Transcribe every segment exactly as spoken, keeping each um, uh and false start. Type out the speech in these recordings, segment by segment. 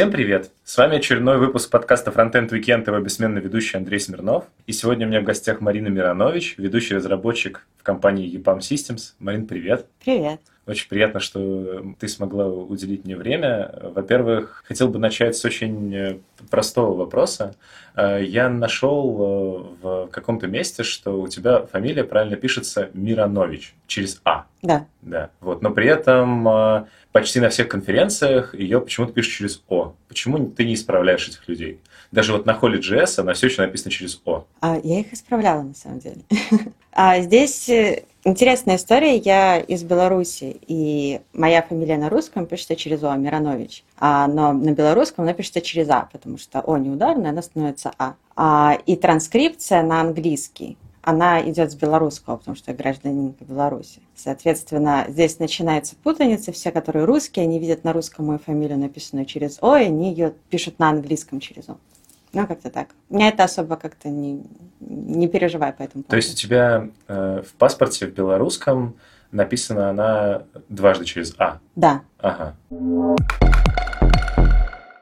Всем привет! С вами очередной выпуск подкаста Frontend Weekend, его бессменный ведущий Андрей Смирнов. И сегодня у меня в гостях Марина Миронович, ведущий разработчик в компании EPAM Systems. Марин, привет! Привет! Очень приятно, что ты смогла уделить мне время. Во-первых, хотел бы начать с очень простого вопроса. Я нашел в каком-то месте, что у тебя фамилия правильно пишется Миронович через А. Да. Да. Вот. Но при этом почти на всех конференциях ее почему-то пишут через О. Почему ты не исправляешь этих людей? Даже вот на HolyJS она все еще написана через О. А, я их исправляла на самом деле. А здесь интересная история. Я из Беларуси, и моя фамилия на русском пишется через О, Миронович. А, но на белорусском она пишется через А, потому что О неударная, она становится А. А и транскрипция на английский, она идет с белорусского, потому что я гражданинка Беларуси. Соответственно, здесь начинается путаница. Все, которые русские, они видят на русском мою фамилию, написанную через О, и они ее пишут на английском через О. Ну, как-то так. Меня это особо как-то не, не переживаю по этому поводу. То есть у тебя э, в паспорте в белорусском написана она дважды через А? Да. Ага.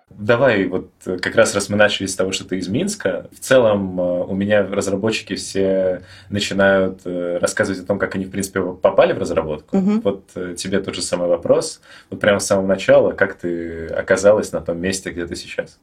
Давай, вот как раз раз мы начали с того, что ты из Минска. В целом у меня разработчики все начинают рассказывать о том, как они, в принципе, попали в разработку. Mm-hmm. Вот тебе тот же самый вопрос. Вот прямо с самого начала, как ты оказалась на том месте, где ты сейчас?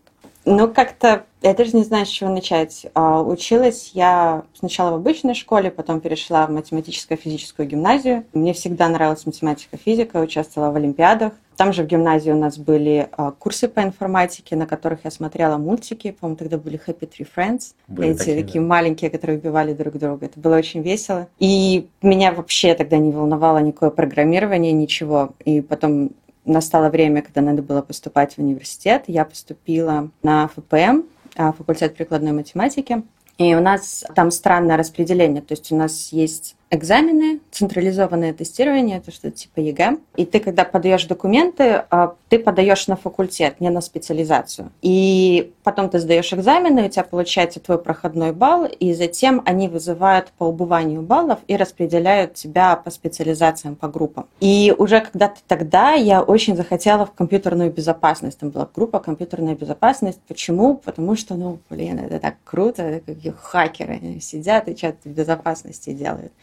Ну, как-то я даже не знаю, с чего начать. Училась я сначала в обычной школе, потом перешла в математическо-физическую гимназию. Мне всегда нравилась математика, физика, участвовала в олимпиадах. Там же в гимназии у нас были курсы по информатике, на которых я смотрела мультики. По-моему, тогда были Happy Tree Friends. Были эти такие, такие да. маленькие, которые убивали друг друга. Это было очень весело. И меня вообще тогда не волновало никакое программирование, ничего. И потом настало время, когда надо было поступать в университет. Я поступила на ФПМ, факультет прикладной математики. И у нас там странное распределение. То есть у нас есть экзамены, централизованное тестирование, это что-то типа ЕГЭ. И ты, когда подаешь документы, ты подаешь на факультет, не на специализацию. И потом ты сдаешь экзамены, у тебя получается твой проходной балл, и затем они вызывают по убыванию баллов и распределяют тебя по специализациям, по группам. И уже когда-то тогда я очень захотела в компьютерную безопасность. Там была группа «Компьютерная безопасность». Почему? Потому что, ну, блин, это так круто, это какие хакеры сидят и что-то в безопасности делают.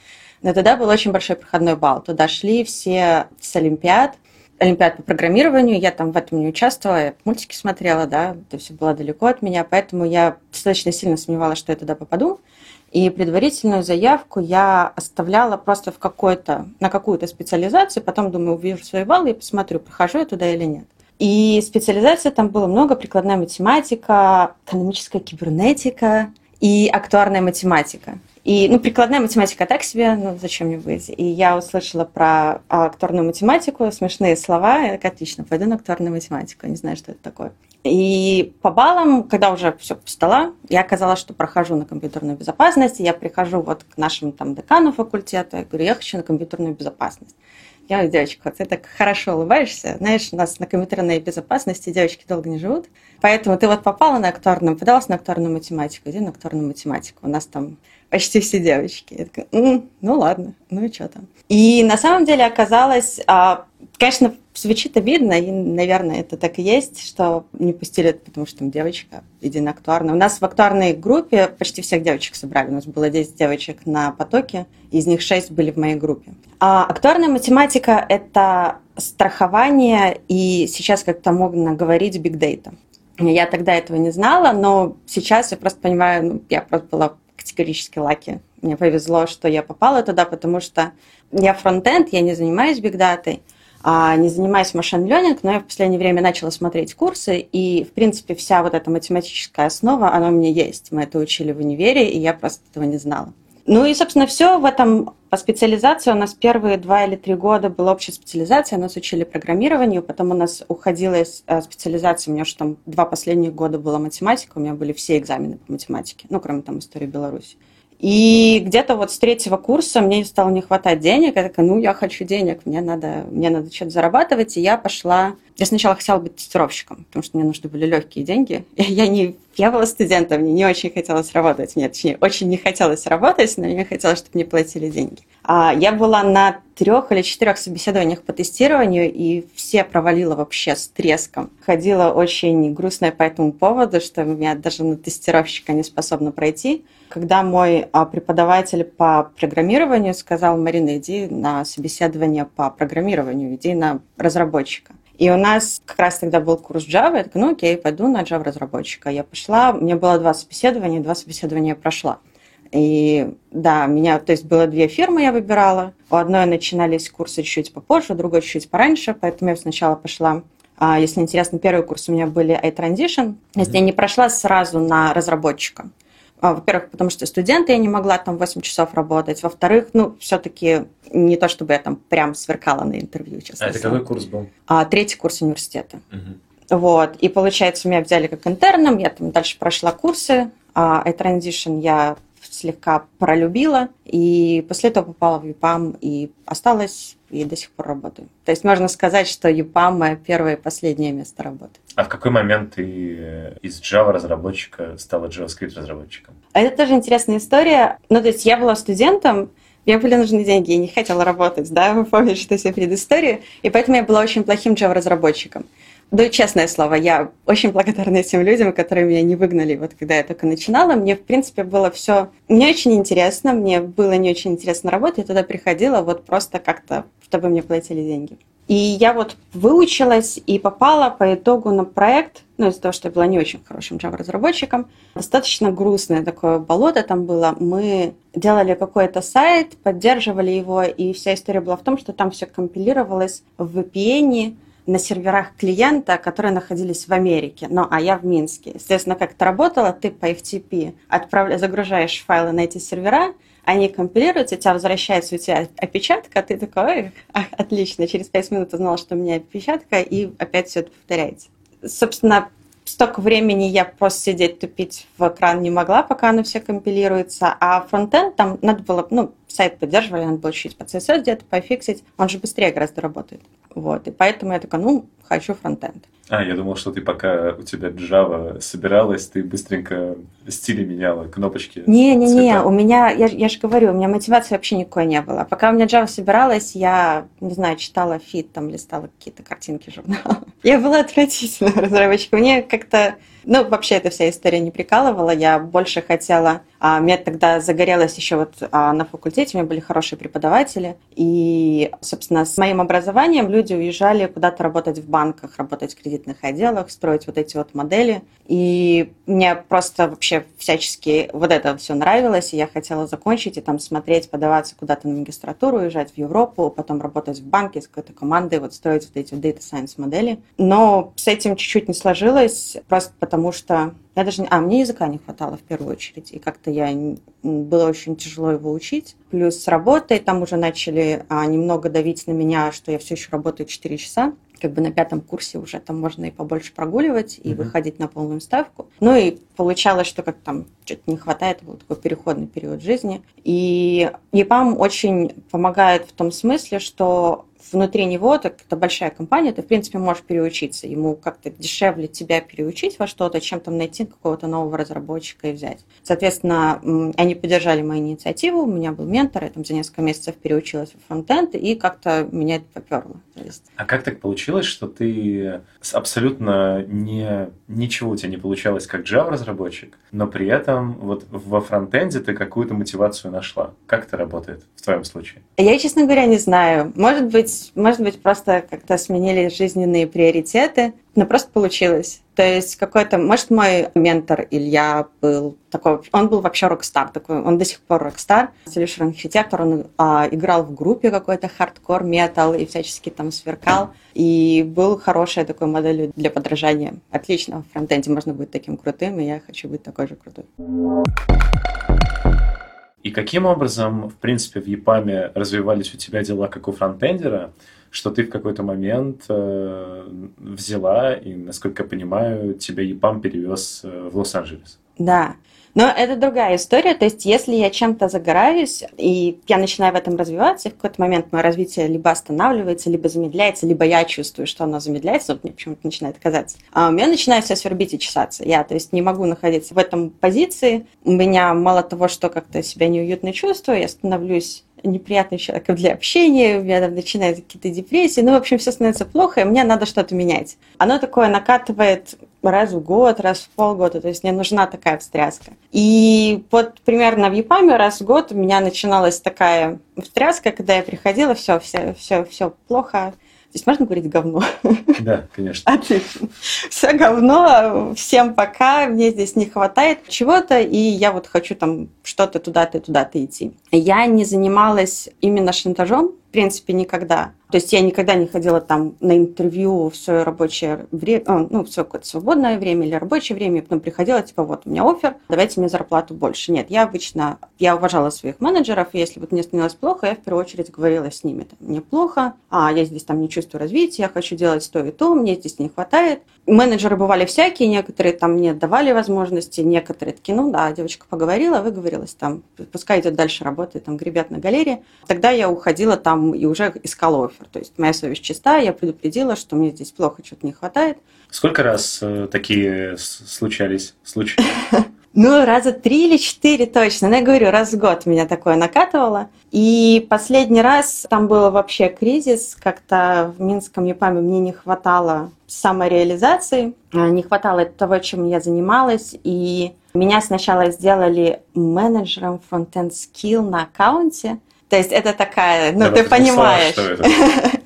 Но тогда был очень большой проходной балл. Туда шли все с олимпиад, олимпиад по программированию. Я там в этом не участвовала, я мультики смотрела, да, это все было далеко от меня, поэтому я достаточно сильно сомневалась, что я туда попаду. И предварительную заявку я оставляла просто в какой-то, на какую-то специализацию, потом думаю, увижу свои баллы и посмотрю, прохожу я туда или нет. И специализаций там было много: прикладная математика, экономическая кибернетика и актуарная математика. И, ну, прикладная математика так себе, ну, зачем мне быть. И я услышала про актуарную математику, смешные слова, я так, отлично, пойду на актуарную математику, не знаю, что это такое. И по баллам, когда уже все постала, я оказалась, что прохожу на компьютерную безопасность, и я прихожу вот к нашему там декану факультета, я говорю, я хочу на компьютерную безопасность. Я говорю, девочка, ты так хорошо улыбаешься. Знаешь, у нас на компьютерной безопасности девочки долго не живут. Поэтому ты вот попала на актуарную, подалась на актуарную математику. Иди на актуарную математику. У нас там почти все девочки. Я такая, ну, ну ладно, ну и что там. И на самом деле оказалось, конечно, звучит обидно, и, наверное, это так и есть, что не пустили, потому что там девочка, иди на актуарную. У нас в актуарной группе почти всех девочек собрали. У нас было десять девочек на потоке, из них шесть были в моей группе. А актуарная математика – это страхование, и сейчас как-то можно говорить бигдейта. Я тогда этого не знала, но сейчас я просто понимаю, ну, я просто была категорически лаки. Мне повезло, что я попала туда, потому что я фронтенд, я не занимаюсь бигдатой, не занимаюсь машин ленинг, но я в последнее время начала смотреть курсы, и, в принципе, вся вот эта математическая основа, она у меня есть. Мы это учили в универе, и я просто этого не знала. Ну и, собственно, все в этом. По специализации у нас первые два или три года была общая специализация, нас учили программированию, потом у нас уходила специализация, у меня уже там два последних года была математика, у меня были все экзамены по математике, ну, кроме там истории Беларуси. И где-то вот с третьего курса мне стало не хватать денег. Я такая, ну, я хочу денег, мне надо, мне надо что-то зарабатывать. И я пошла... Я сначала хотела быть тестировщиком, потому что мне нужны были легкие деньги. Я, не, я была студентом, мне не очень хотелось работать. Мне, точнее, очень не хотелось работать, но мне хотелось, чтобы мне платили деньги. Я была на трех или четырех собеседованиях по тестированию, и все провалила вообще с треском. Ходила очень грустная по этому поводу, что меня даже на тестировщика не способна пройти. Когда мой преподаватель по программированию сказал: Марина, иди на собеседование по программированию, иди на разработчика. И у нас как раз тогда был курс Java, я такая, ну окей, пойду на Java-разработчика. Я пошла, у меня было два собеседования, два собеседования я прошла. И да, меня, то есть было две фирмы я выбирала. У одной начинались курсы чуть-чуть попозже, у другой чуть-чуть пораньше, поэтому я сначала пошла. Если интересно, первый курс у меня были iTransition. Если я не прошла сразу на разработчика. Во-первых, потому что студенты, я не могла там восемь часов работать. Во-вторых, ну, все-таки не то, чтобы я там прям сверкала на интервью, честно. А это какой курс был? А, третий курс университета. Угу. Вот. И получается, меня взяли как интерном, я там дальше прошла курсы. А iTransition я слегка пролюбила, и после этого попала в и пам и осталась, и до сих пор работаю. То есть можно сказать, что и пам – мое первое и последнее место работы. А в какой момент ты из Java-разработчика стала JavaScript-разработчиком? Это тоже интересная история. Ну, то есть я была студентом, мне были нужны деньги, я не хотела работать, да, вы помните, что все предыстория, и поэтому я была очень плохим Java-разработчиком. Да, честное слово, я очень благодарна этим людям, которые меня не выгнали, вот когда я только начинала. Мне, в принципе, было все не очень интересно, мне было не очень интересно работать, я туда приходила вот просто как-то, чтобы мне платили деньги. И я вот выучилась и попала по итогу на проект, ну, из-за того, что я была не очень хорошим Java-разработчиком, достаточно грустное такое болото там было. Мы делали какой-то сайт, поддерживали его, и вся история была в том, что там все компилировалось в ви пи эн, на серверах клиента, которые находились в Америке, ну, а я в Минске. Естественно, как это работало, ты по эф ти пи отправля... загружаешь файлы на эти сервера, они компилируются, тебя возвращается у тебя опечатка, ты такой, отлично, через пять минут узнала, что у меня опечатка, и опять все это повторяется. Собственно, столько времени я просто сидеть, тупить в экран не могла, пока оно все компилируется, а фронтенд там надо было, ну, сайт поддерживали, надо было учить по си эс эс где-то, пофиксить, он же быстрее гораздо работает. Вот, и поэтому я такая, ну, хочу фронтенд. А, я думал, что ты пока у тебя Java собиралась, ты быстренько стили меняла, кнопочки. Не-не-не, у меня, я, я же говорю, у меня мотивации вообще никакой не было. Пока у меня Java собиралась, я, не знаю, читала фид, там, листала какие-то картинки журнала. Я была отвратительным разработчиком. Мне как-то, ну, вообще эта вся история не прикалывала, я больше хотела... А, меня тогда загорелось еще вот а, на факультете, у меня были хорошие преподаватели, и, собственно, с моим образованием люди уезжали куда-то работать в банках, работать в кредитных отделах, строить вот эти вот модели, и мне просто вообще всячески вот это все нравилось, и я хотела закончить и там смотреть, подаваться куда-то на магистратуру, уезжать в Европу, потом работать в банке с какой-то командой, вот строить вот эти вот data science модели. Но с этим чуть-чуть не сложилось, просто потому что... Я даже... А, мне языка не хватало в первую очередь, и как-то я... было очень тяжело его учить. Плюс с работой там уже начали а, немного давить на меня, что я все еще работаю четыре часа. Как бы на пятом курсе уже там можно и побольше прогуливать, и mm-hmm. выходить на полную ставку. Ну и получалось, что как-то там что-то не хватает, был такой переходный период жизни. И и пам очень помогает в том смысле, что внутри него, так это большая компания, ты, в принципе, можешь переучиться. Ему как-то дешевле тебя переучить во что-то, чем там найти какого-то нового разработчика и взять. Соответственно, они поддержали мою инициативу, у меня был ментор, я там за несколько месяцев переучилась в фронтенд, и как-то меня это поперло. А как так получилось, что ты абсолютно не, ничего у тебя не получалось как Java-разработчик, но при этом вот во фронтенде ты какую-то мотивацию нашла? Как это работает в твоем случае? Я, честно говоря, не знаю. Может быть, Может быть, просто как-то сменили жизненные приоритеты, но просто получилось. То есть какой-то, может, мой ментор Илья был такой, он был вообще рок-стар такой, он до сих пор рок-стар, solution архитектор, он а, играл в группе какой-то хардкор, метал и всячески там сверкал, и был хорошей такой моделью для подражания. Отлично, в фронтенде можно быть таким крутым, и я хочу быть такой же крутой. И каким образом, в принципе, в и пам развивались у тебя дела как у фронтендера, что ты в какой-то момент э, взяла, и, насколько я понимаю, тебя и пам перевез в Лос-Анджелес? Да, но это другая история. То есть если я чем-то загораюсь, и я начинаю в этом развиваться, и в какой-то момент мое развитие либо останавливается, либо замедляется, либо я чувствую, что оно замедляется, вот мне почему-то начинает казаться. А у меня начинает все свербить и чесаться. Я, то есть, не могу находиться в этом позиции. У меня мало того, что как-то себя неуютно чувствую, я становлюсь неприятным человеком для общения, у меня там начинаются какие-то депрессии, ну, в общем, все становится плохо, и мне надо что-то менять. Оно такое накатывает раз в год, раз в полгода, то есть мне нужна такая встряска. И вот примерно в EPAM раз в год у меня начиналась такая встряска, когда я приходила, все, все, все, все плохо. Здесь можно говорить говно? Да, конечно. Отлично. Все говно, всем пока, мне здесь не хватает чего-то, и я вот хочу там что-то туда-то, туда-то идти. Я не занималась именно шантажом, в принципе, никогда. То есть я никогда не ходила там на интервью в свое рабочее время, ну, в свое какое-то свободное время или рабочее время, и потом приходила, типа, вот, у меня оффер, давайте мне зарплату больше. Нет, я обычно, я уважала своих менеджеров, и если вот мне становилось плохо, я в первую очередь говорила с ними, там, мне плохо, а я здесь там не чувствую развития, я хочу делать то и то, мне здесь не хватает. Менеджеры бывали всякие, некоторые там мне давали возможности, некоторые такие, ну, да, девочка поговорила, выговорилась там, пускай идет дальше работает, там, гребят на галерее. Тогда я уходила там и уже искала оффер. То есть моя совесть чиста, я предупредила, что мне здесь плохо, что-то не хватает. Сколько раз э, такие случались? Случаи? Ну, раза три или четыре точно. Но я говорю, раз в год меня такое накатывало. И последний раз там был вообще кризис. Как-то в Минском EPAM мне не хватало самореализации, не хватало того, чем я занималась. И меня сначала сделали менеджером Frontend Skill на аккаунте. То есть это такая, ну, я ты понимаешь.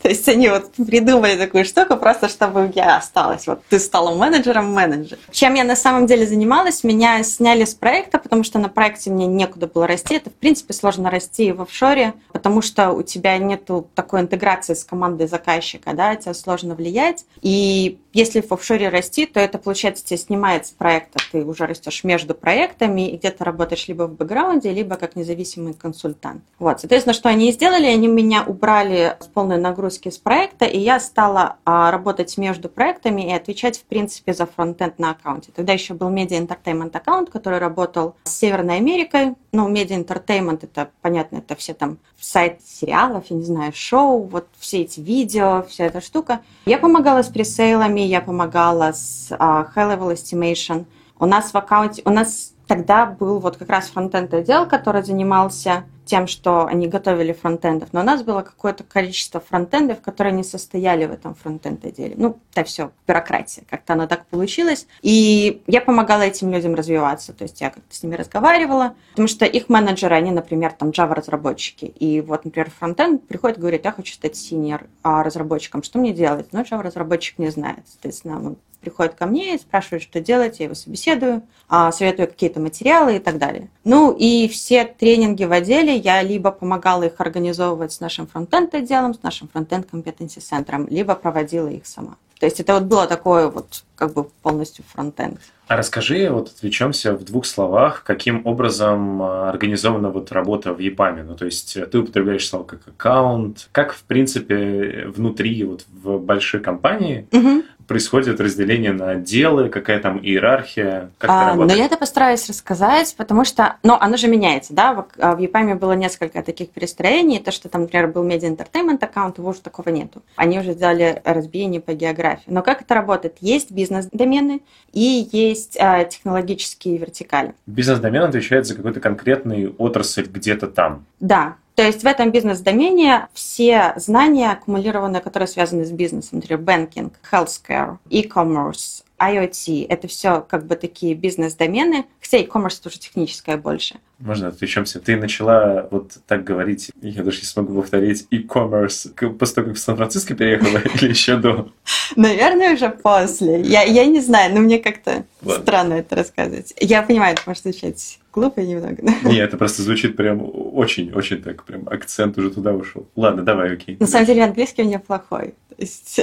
То есть они вот придумали такую штуку, просто чтобы я осталась. Вот ты стала менеджером менеджера. Чем я на самом деле занималась? Меня сняли с проекта, потому что на проекте мне некуда было расти. Это, в принципе, сложно расти и в офшоре, потому что у тебя нету такой интеграции с командой заказчика, да, тебе сложно влиять. И если в офшоре расти, то это, получается, тебя снимает с проекта. Ты уже растешь между проектами и где-то работаешь либо в бэкграунде, либо как независимый консультант. Вот. Соответственно, что они сделали, они меня убрали с полной нагрузки с проекта, и я стала а, работать между проектами и отвечать, в принципе, за фронтенд на аккаунте. Тогда еще был медиа-энтертеймент аккаунт, который работал с Северной Америкой. Ну, медиа-энтертеймент, это, понятно, это все там сайт сериалов, я не знаю, шоу, вот все эти видео, вся эта штука. Я помогала с пресейлами, я помогала с а, high-level estimation. У нас в аккаунте, у нас тогда был вот как раз фронтенд отдел, который занимался тем, что они готовили фронтендов, но у нас было какое-то количество фронтендов, которые не состояли в этом фронтенд-отделе. Ну, это все бюрократия, как-то оно так получилось. И я помогала этим людям развиваться, то есть я как-то с ними разговаривала, потому что их менеджеры, они, например, там Java-разработчики, и вот, например, фронтенд приходит и говорит, я хочу стать синьор-разработчиком, что мне делать? Но Java-разработчик не знает, соответственно, он приходит ко мне и спрашивает, что делать, я его собеседую, советую какие-то материалы и так далее. Ну и все тренинги в отделе я либо помогала их организовывать с нашим фронтенд-отделом, с нашим фронтенд-компетенси-центром, либо проводила их сама. То есть это вот было такое вот как бы полностью фронтенд. А расскажи, вот отвлечемся в двух словах, каким образом организована вот работа в EPAM. Ну, то есть ты употребляешь слово как аккаунт, как, в принципе, внутри вот в большой компании угу. происходит разделение на отделы, какая там иерархия, как а, это работает? Ну, я это постараюсь рассказать, потому что, ну, оно же меняется, да, в, в EPAM было несколько таких перестроений, то, что там, например, был медиа-энтертеймент аккаунт, его уже такого нету. Они уже сделали разбиение по географии. Но как это работает? Есть бизнес-домены и есть а, технологические вертикали. Бизнес-домен отвечает за какой-то конкретный отрасль где-то там? Да. То есть в этом бизнес-домене все знания аккумулированные, которые связаны с бизнесом, например, banking, healthcare, e-commerce, IoT, это все как бы такие бизнес-домены, хотя e-commerce тоже техническое больше. Можно отвлечемся? Ты начала вот так говорить, я даже не смогу повторить, e-commerce после того, как в Сан-Франциско переехала или еще до? Наверное, уже после. Я, я не знаю, но мне как-то Ладно. странно это рассказывать. Я понимаю, это может звучать глупо немного. Да? Нет, это просто звучит прям очень-очень так, прям акцент уже туда ушел. Ладно, давай, окей. На самом деле английский у меня плохой. То есть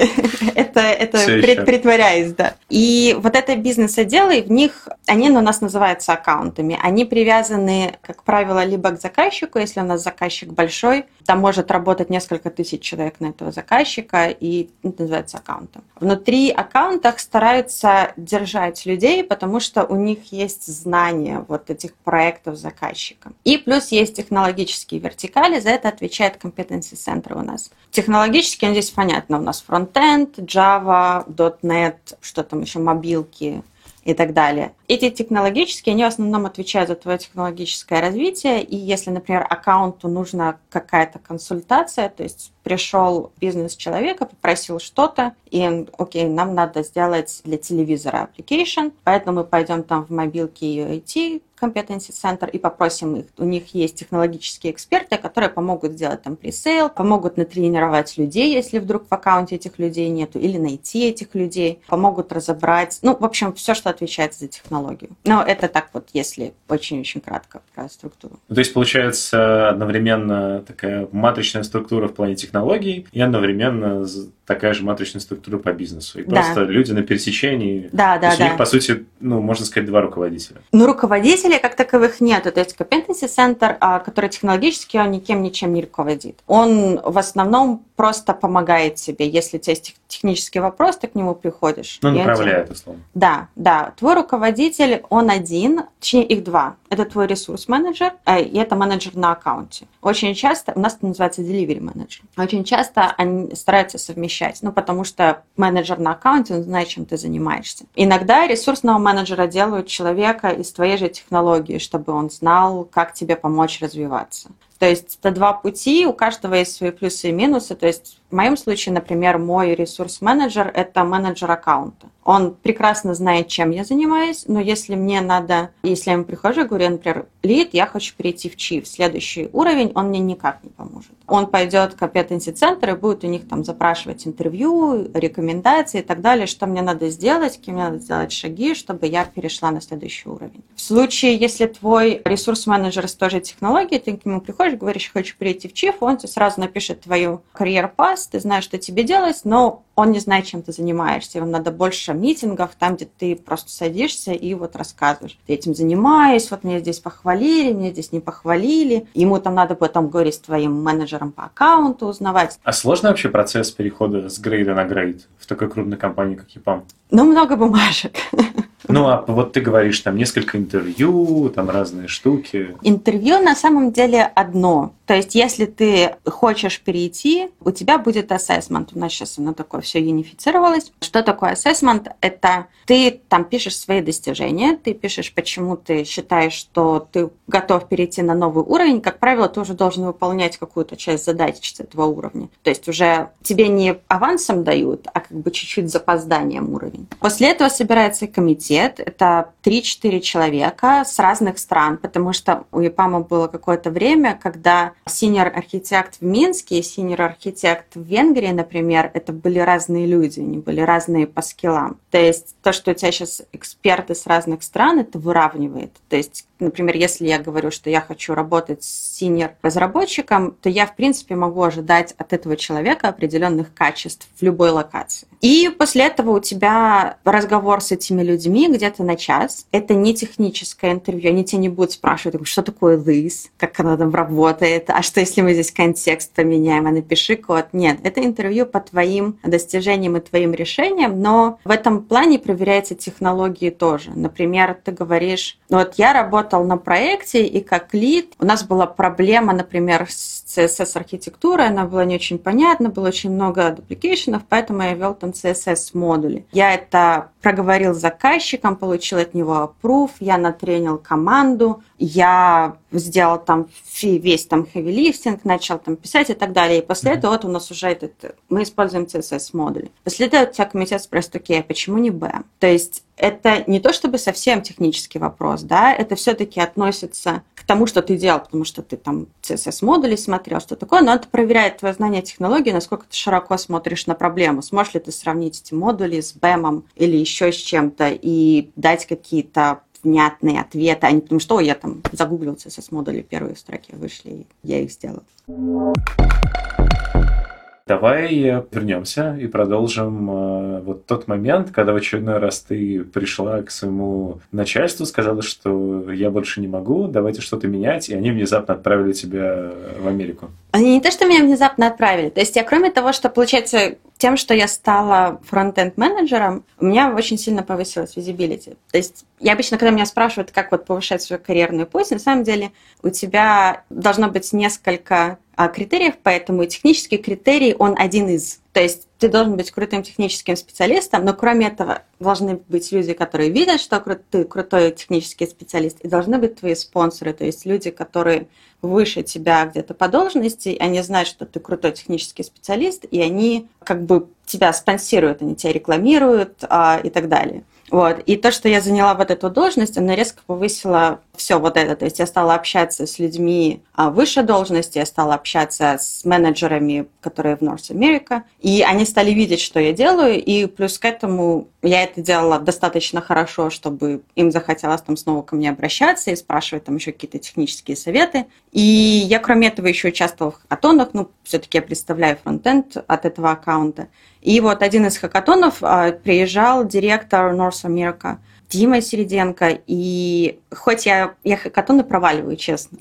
это, это пред, притворяюсь, да. И вот это бизнес-отделы, в них, они у нас называются аккаунтами. Они привязаны, как правило, либо к заказчику, если у нас заказчик большой, там может работать несколько тысяч человек на этого заказчика, и это называется аккаунтом. Внутри аккаунтах стараются держать людей, потому что у них есть знания вот этих проектов заказчика. И плюс есть технологические вертикали, за это отвечает компетенси-центр у нас. Технологические, ну, здесь понятно, у нас фронтенд, Java, .дот нет, что там еще, мобилки и так далее. Эти технологические, они в основном отвечают за твое технологическое развитие, и если, например, аккаунту нужна какая-то консультация, то есть пришел бизнес-человек, попросил что-то, и, окей, нам надо сделать для телевизора application, поэтому мы пойдем там в мобилки и ай ти Competency Center и попросим их. У них есть технологические эксперты, которые помогут сделать там пресейл, помогут натренировать людей, если вдруг в аккаунте этих людей нету, или найти этих людей, помогут разобрать. Ну, в общем, все, что отвечает за технологию. Но это так вот, если очень-очень кратко про структуру. То есть, получается, одновременно такая матричная структура в плане технологий и одновременно такая же матричная структура по бизнесу. И да. Просто люди на пересечении. Да, да, то есть да. У них, по сути, ну, можно сказать, два руководителя. Ну, руководителей как таковых нет. То есть Competency Center, который технологически, он никем ничем не руководит. Он в основном просто помогает тебе. Если у тебя есть технический вопрос, ты к нему приходишь. Ну, направляет, условно. Да, да. Твой руководитель, он один, точнее, их два. Это твой ресурс-менеджер, и это менеджер на аккаунте. Очень часто, у нас это называется delivery менеджер. Очень часто они стараются совмещать. Ну, потому что менеджер на аккаунте, он знает, чем ты занимаешься. Иногда ресурсного менеджера делают человека из твоей же технологии, чтобы он знал, как тебе помочь развиваться. То есть это два пути, у каждого есть свои плюсы и минусы. То есть в моем случае, например, мой ресурс-менеджер – это менеджер аккаунта. Он прекрасно знает, чем я занимаюсь, но если мне надо, если я ему прихожу и говорю, например, лид, я хочу перейти в чиф, следующий уровень, он мне никак не поможет. Он пойдет в компетенси-центр и будет у них там запрашивать интервью, рекомендации и так далее, что мне надо сделать, какие мне надо сделать шаги, чтобы я перешла на следующий уровень. В случае, если твой ресурс-менеджер с той же технологией, ты к нему приходишь, говоришь, хочу перейти в чиф, он тебе сразу напишет твою карьер-пас, ты знаешь, что тебе делать, но он не знает, чем ты занимаешься. Вам надо больше митингов, там, где ты просто садишься и вот рассказываешь. Я этим занимаюсь, вот меня здесь похвалили, меня здесь не похвалили. Ему там надо потом говорить с твоим менеджером по аккаунту, узнавать. А сложный вообще процесс перехода с грейда на грейд в такой крупной компании, как и пам? Ну, много бумажек. Ну, а вот ты говоришь, там несколько интервью, там разные штуки. Интервью на самом деле одно. То есть, если ты хочешь перейти, у тебя будет ассессмент. У нас сейчас оно такое все унифицировалось. Что такое ассессмент? Это ты там пишешь свои достижения, ты пишешь, почему ты считаешь, что ты готов перейти на новый уровень. Как правило, ты уже должен выполнять какую-то часть задач этого уровня. То есть, уже тебе не авансом дают, а как бы чуть-чуть с запозданием уровень. После этого собирается комитет. Это три-четыре человека с разных стран, потому что у и пама было какое-то время, когда синьор-архитект в Минске и синьор-архитект в Венгрии, например, это были разные люди, они были разные по скиллам. То есть то, что у тебя сейчас эксперты с разных стран, это выравнивает. То есть, например, если я говорю, что я хочу работать с синьор-разработчиком, то я, в принципе, могу ожидать от этого человека определенных качеств в любой локации. И после этого у тебя разговор с этими людьми, где-то на час. Это не техническое интервью. Они тебя не будут спрашивать, что такое лыс, как она там работает, а что, если мы здесь контекст поменяем, а напиши код. Нет, это интервью по твоим достижениям и твоим решениям, но в этом плане проверяются технологии тоже. Например, ты говоришь, ну вот я работал на проекте, и как лид у нас была проблема, например, с си эс эс-архитектурой, она была не очень понятна, было очень много дупликейшенов, поэтому я вел там си эс эс модули. Я это проговорил с заказчиком, получил от него аппрув, я натренил команду, я сделал там весь там хэви-лифтинг, начал там писать и так далее. И после mm-hmm. этого вот у нас уже этот, мы используем си эс эс-модули. После этого у тебя комитет спросит, окей, а почему не бэм? То есть это не то чтобы совсем технический вопрос, да, это все-таки относится к тому, что ты делал, потому что ты там си эс эс-модули смотрел, что такое, но это проверяет твое знание технологии, насколько ты широко смотришь на проблему, сможешь ли ты сравнить эти модули с бэмом или еще с чем-то и дать какие-то внятные ответы, а не потому что, ой, я там загуглил си эс эс-модули, первые строки вышли, и я их сделал. Давай вернемся и продолжим э, вот тот момент, когда в очередной раз ты пришла к своему начальству, сказала, что я больше не могу, давайте что-то менять, и они внезапно отправили тебя в Америку. Они не то, что меня внезапно отправили, то есть я кроме того, что, получается, тем, что я стала фронт-энд-менеджером, у меня очень сильно повысилась визибилити. То есть я обычно, когда меня спрашивают, как вот повышать свою карьерную путь, на самом деле у тебя должно быть несколько критериев, поэтому и технический критерий, он один из. То есть ты должен быть крутым техническим специалистом, но кроме этого должны быть люди, которые видят, что ты крутой технический специалист, и должны быть твои спонсоры, то есть люди, которые выше тебя где-то по должности, они знают, что ты крутой технический специалист, и они как бы тебя спонсируют, они тебя рекламируют а, и так далее. Вот. И то, что я заняла вот эту должность, она резко повысила все вот это. То есть я стала общаться с людьми выше должности, я стала общаться с менеджерами, которые в Норд Америка, и они стали видеть, что я делаю, и плюс к этому я это делала достаточно хорошо, чтобы им захотелось там снова ко мне обращаться и спрашивать там еще какие-то технические советы. И я, кроме этого, еще участвовала в хакатонах, ну, все-таки я представляю фронтенд от этого аккаунта. И вот один из хакатонов приезжал директор Норд Америка Дима Середенко, и хоть я, я хакатоны проваливаю, честно.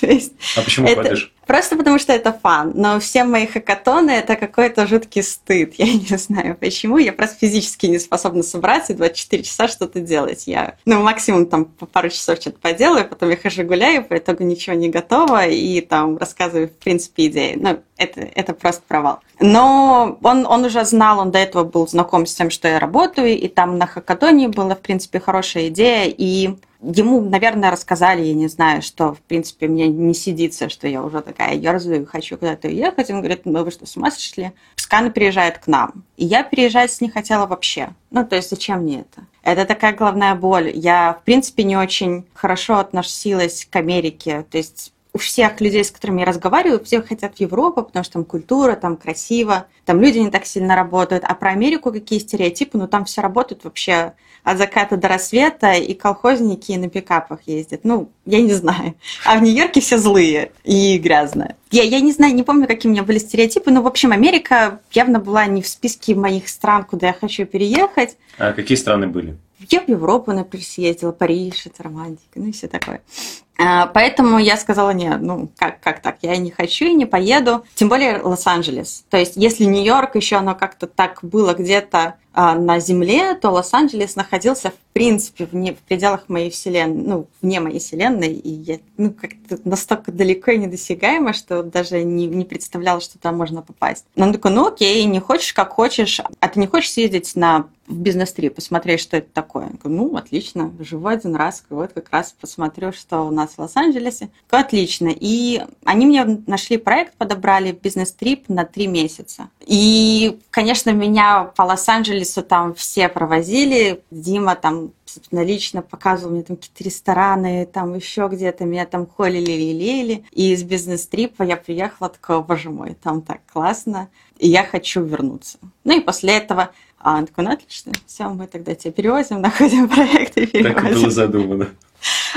То есть а почему падаешь? Просто потому, что это фан, но все мои хакатоны – это какой-то жуткий стыд, я не знаю почему, я просто физически не способна собраться и двадцать четыре часа что-то делать. Я, ну, максимум там по пару часов что-то поделаю, потом я хожу гуляю, по итогу ничего не готово и там рассказываю, в принципе, идеи. Ну, это, это просто провал. Но он, он уже знал, он до этого был знаком с тем, что я работаю, и там на хакатоне была, в принципе, хорошая идея, и... Ему, наверное, рассказали, я не знаю, что, в принципе, мне не сидится, что я уже такая ерзаю, хочу куда-то уехать. Он говорит, ну вы что, с ума сошли? Пускай он переезжает к нам. И я переезжать не хотела вообще. Ну, то есть зачем мне это? Это такая головная боль. Я, в принципе, не очень хорошо относилась к Америке. То есть у всех людей, с которыми я разговариваю, все хотят в Европу, потому что там культура, там красиво, там люди не так сильно работают. А про Америку какие стереотипы? Ну, там все работают вообще... от заката до рассвета, и колхозники на пикапах ездят. Ну, я не знаю. А в Нью-Йорке все злые и грязные. Я, я не знаю, не помню, какие у меня были стереотипы, но, в общем, Америка явно была не в списке моих стран, куда я хочу переехать. А какие страны были? Я в Европу, например, съездила, Париж, это романтика, ну и все такое. А, поэтому я сказала, нет, ну как, как так, я не хочу и не поеду. Тем более Лос-Анджелес. То есть если Нью-Йорк еще оно как-то так было где-то а, на земле, то Лос-Анджелес находился в принципе вне, в пределах моей вселенной, ну вне моей вселенной, и я ну, как-то настолько далеко и недосягаемо, что даже не, не представляла, что туда можно попасть. Но он такой, ну окей, не хочешь, как хочешь, а ты не хочешь съездить на... в бизнес-трип, посмотреть, что это такое. Я говорю, ну, отлично, живу один раз, вот как раз посмотрю, что у нас в Лос-Анджелесе. Отлично. И они мне нашли проект, подобрали бизнес-трип на три месяца. И, конечно, меня по Лос-Анджелесу там все провозили. Дима там, собственно, лично показывал мне там какие-то рестораны, там еще где-то меня там холили и лелеяли. И из бизнес-трипа я приехала, такая, боже мой, там так классно, и я хочу вернуться. Ну и после этого А он такой, ну отлично, все, мы тогда тебя перевозим, находим проект и перевозим. Так и было задумано.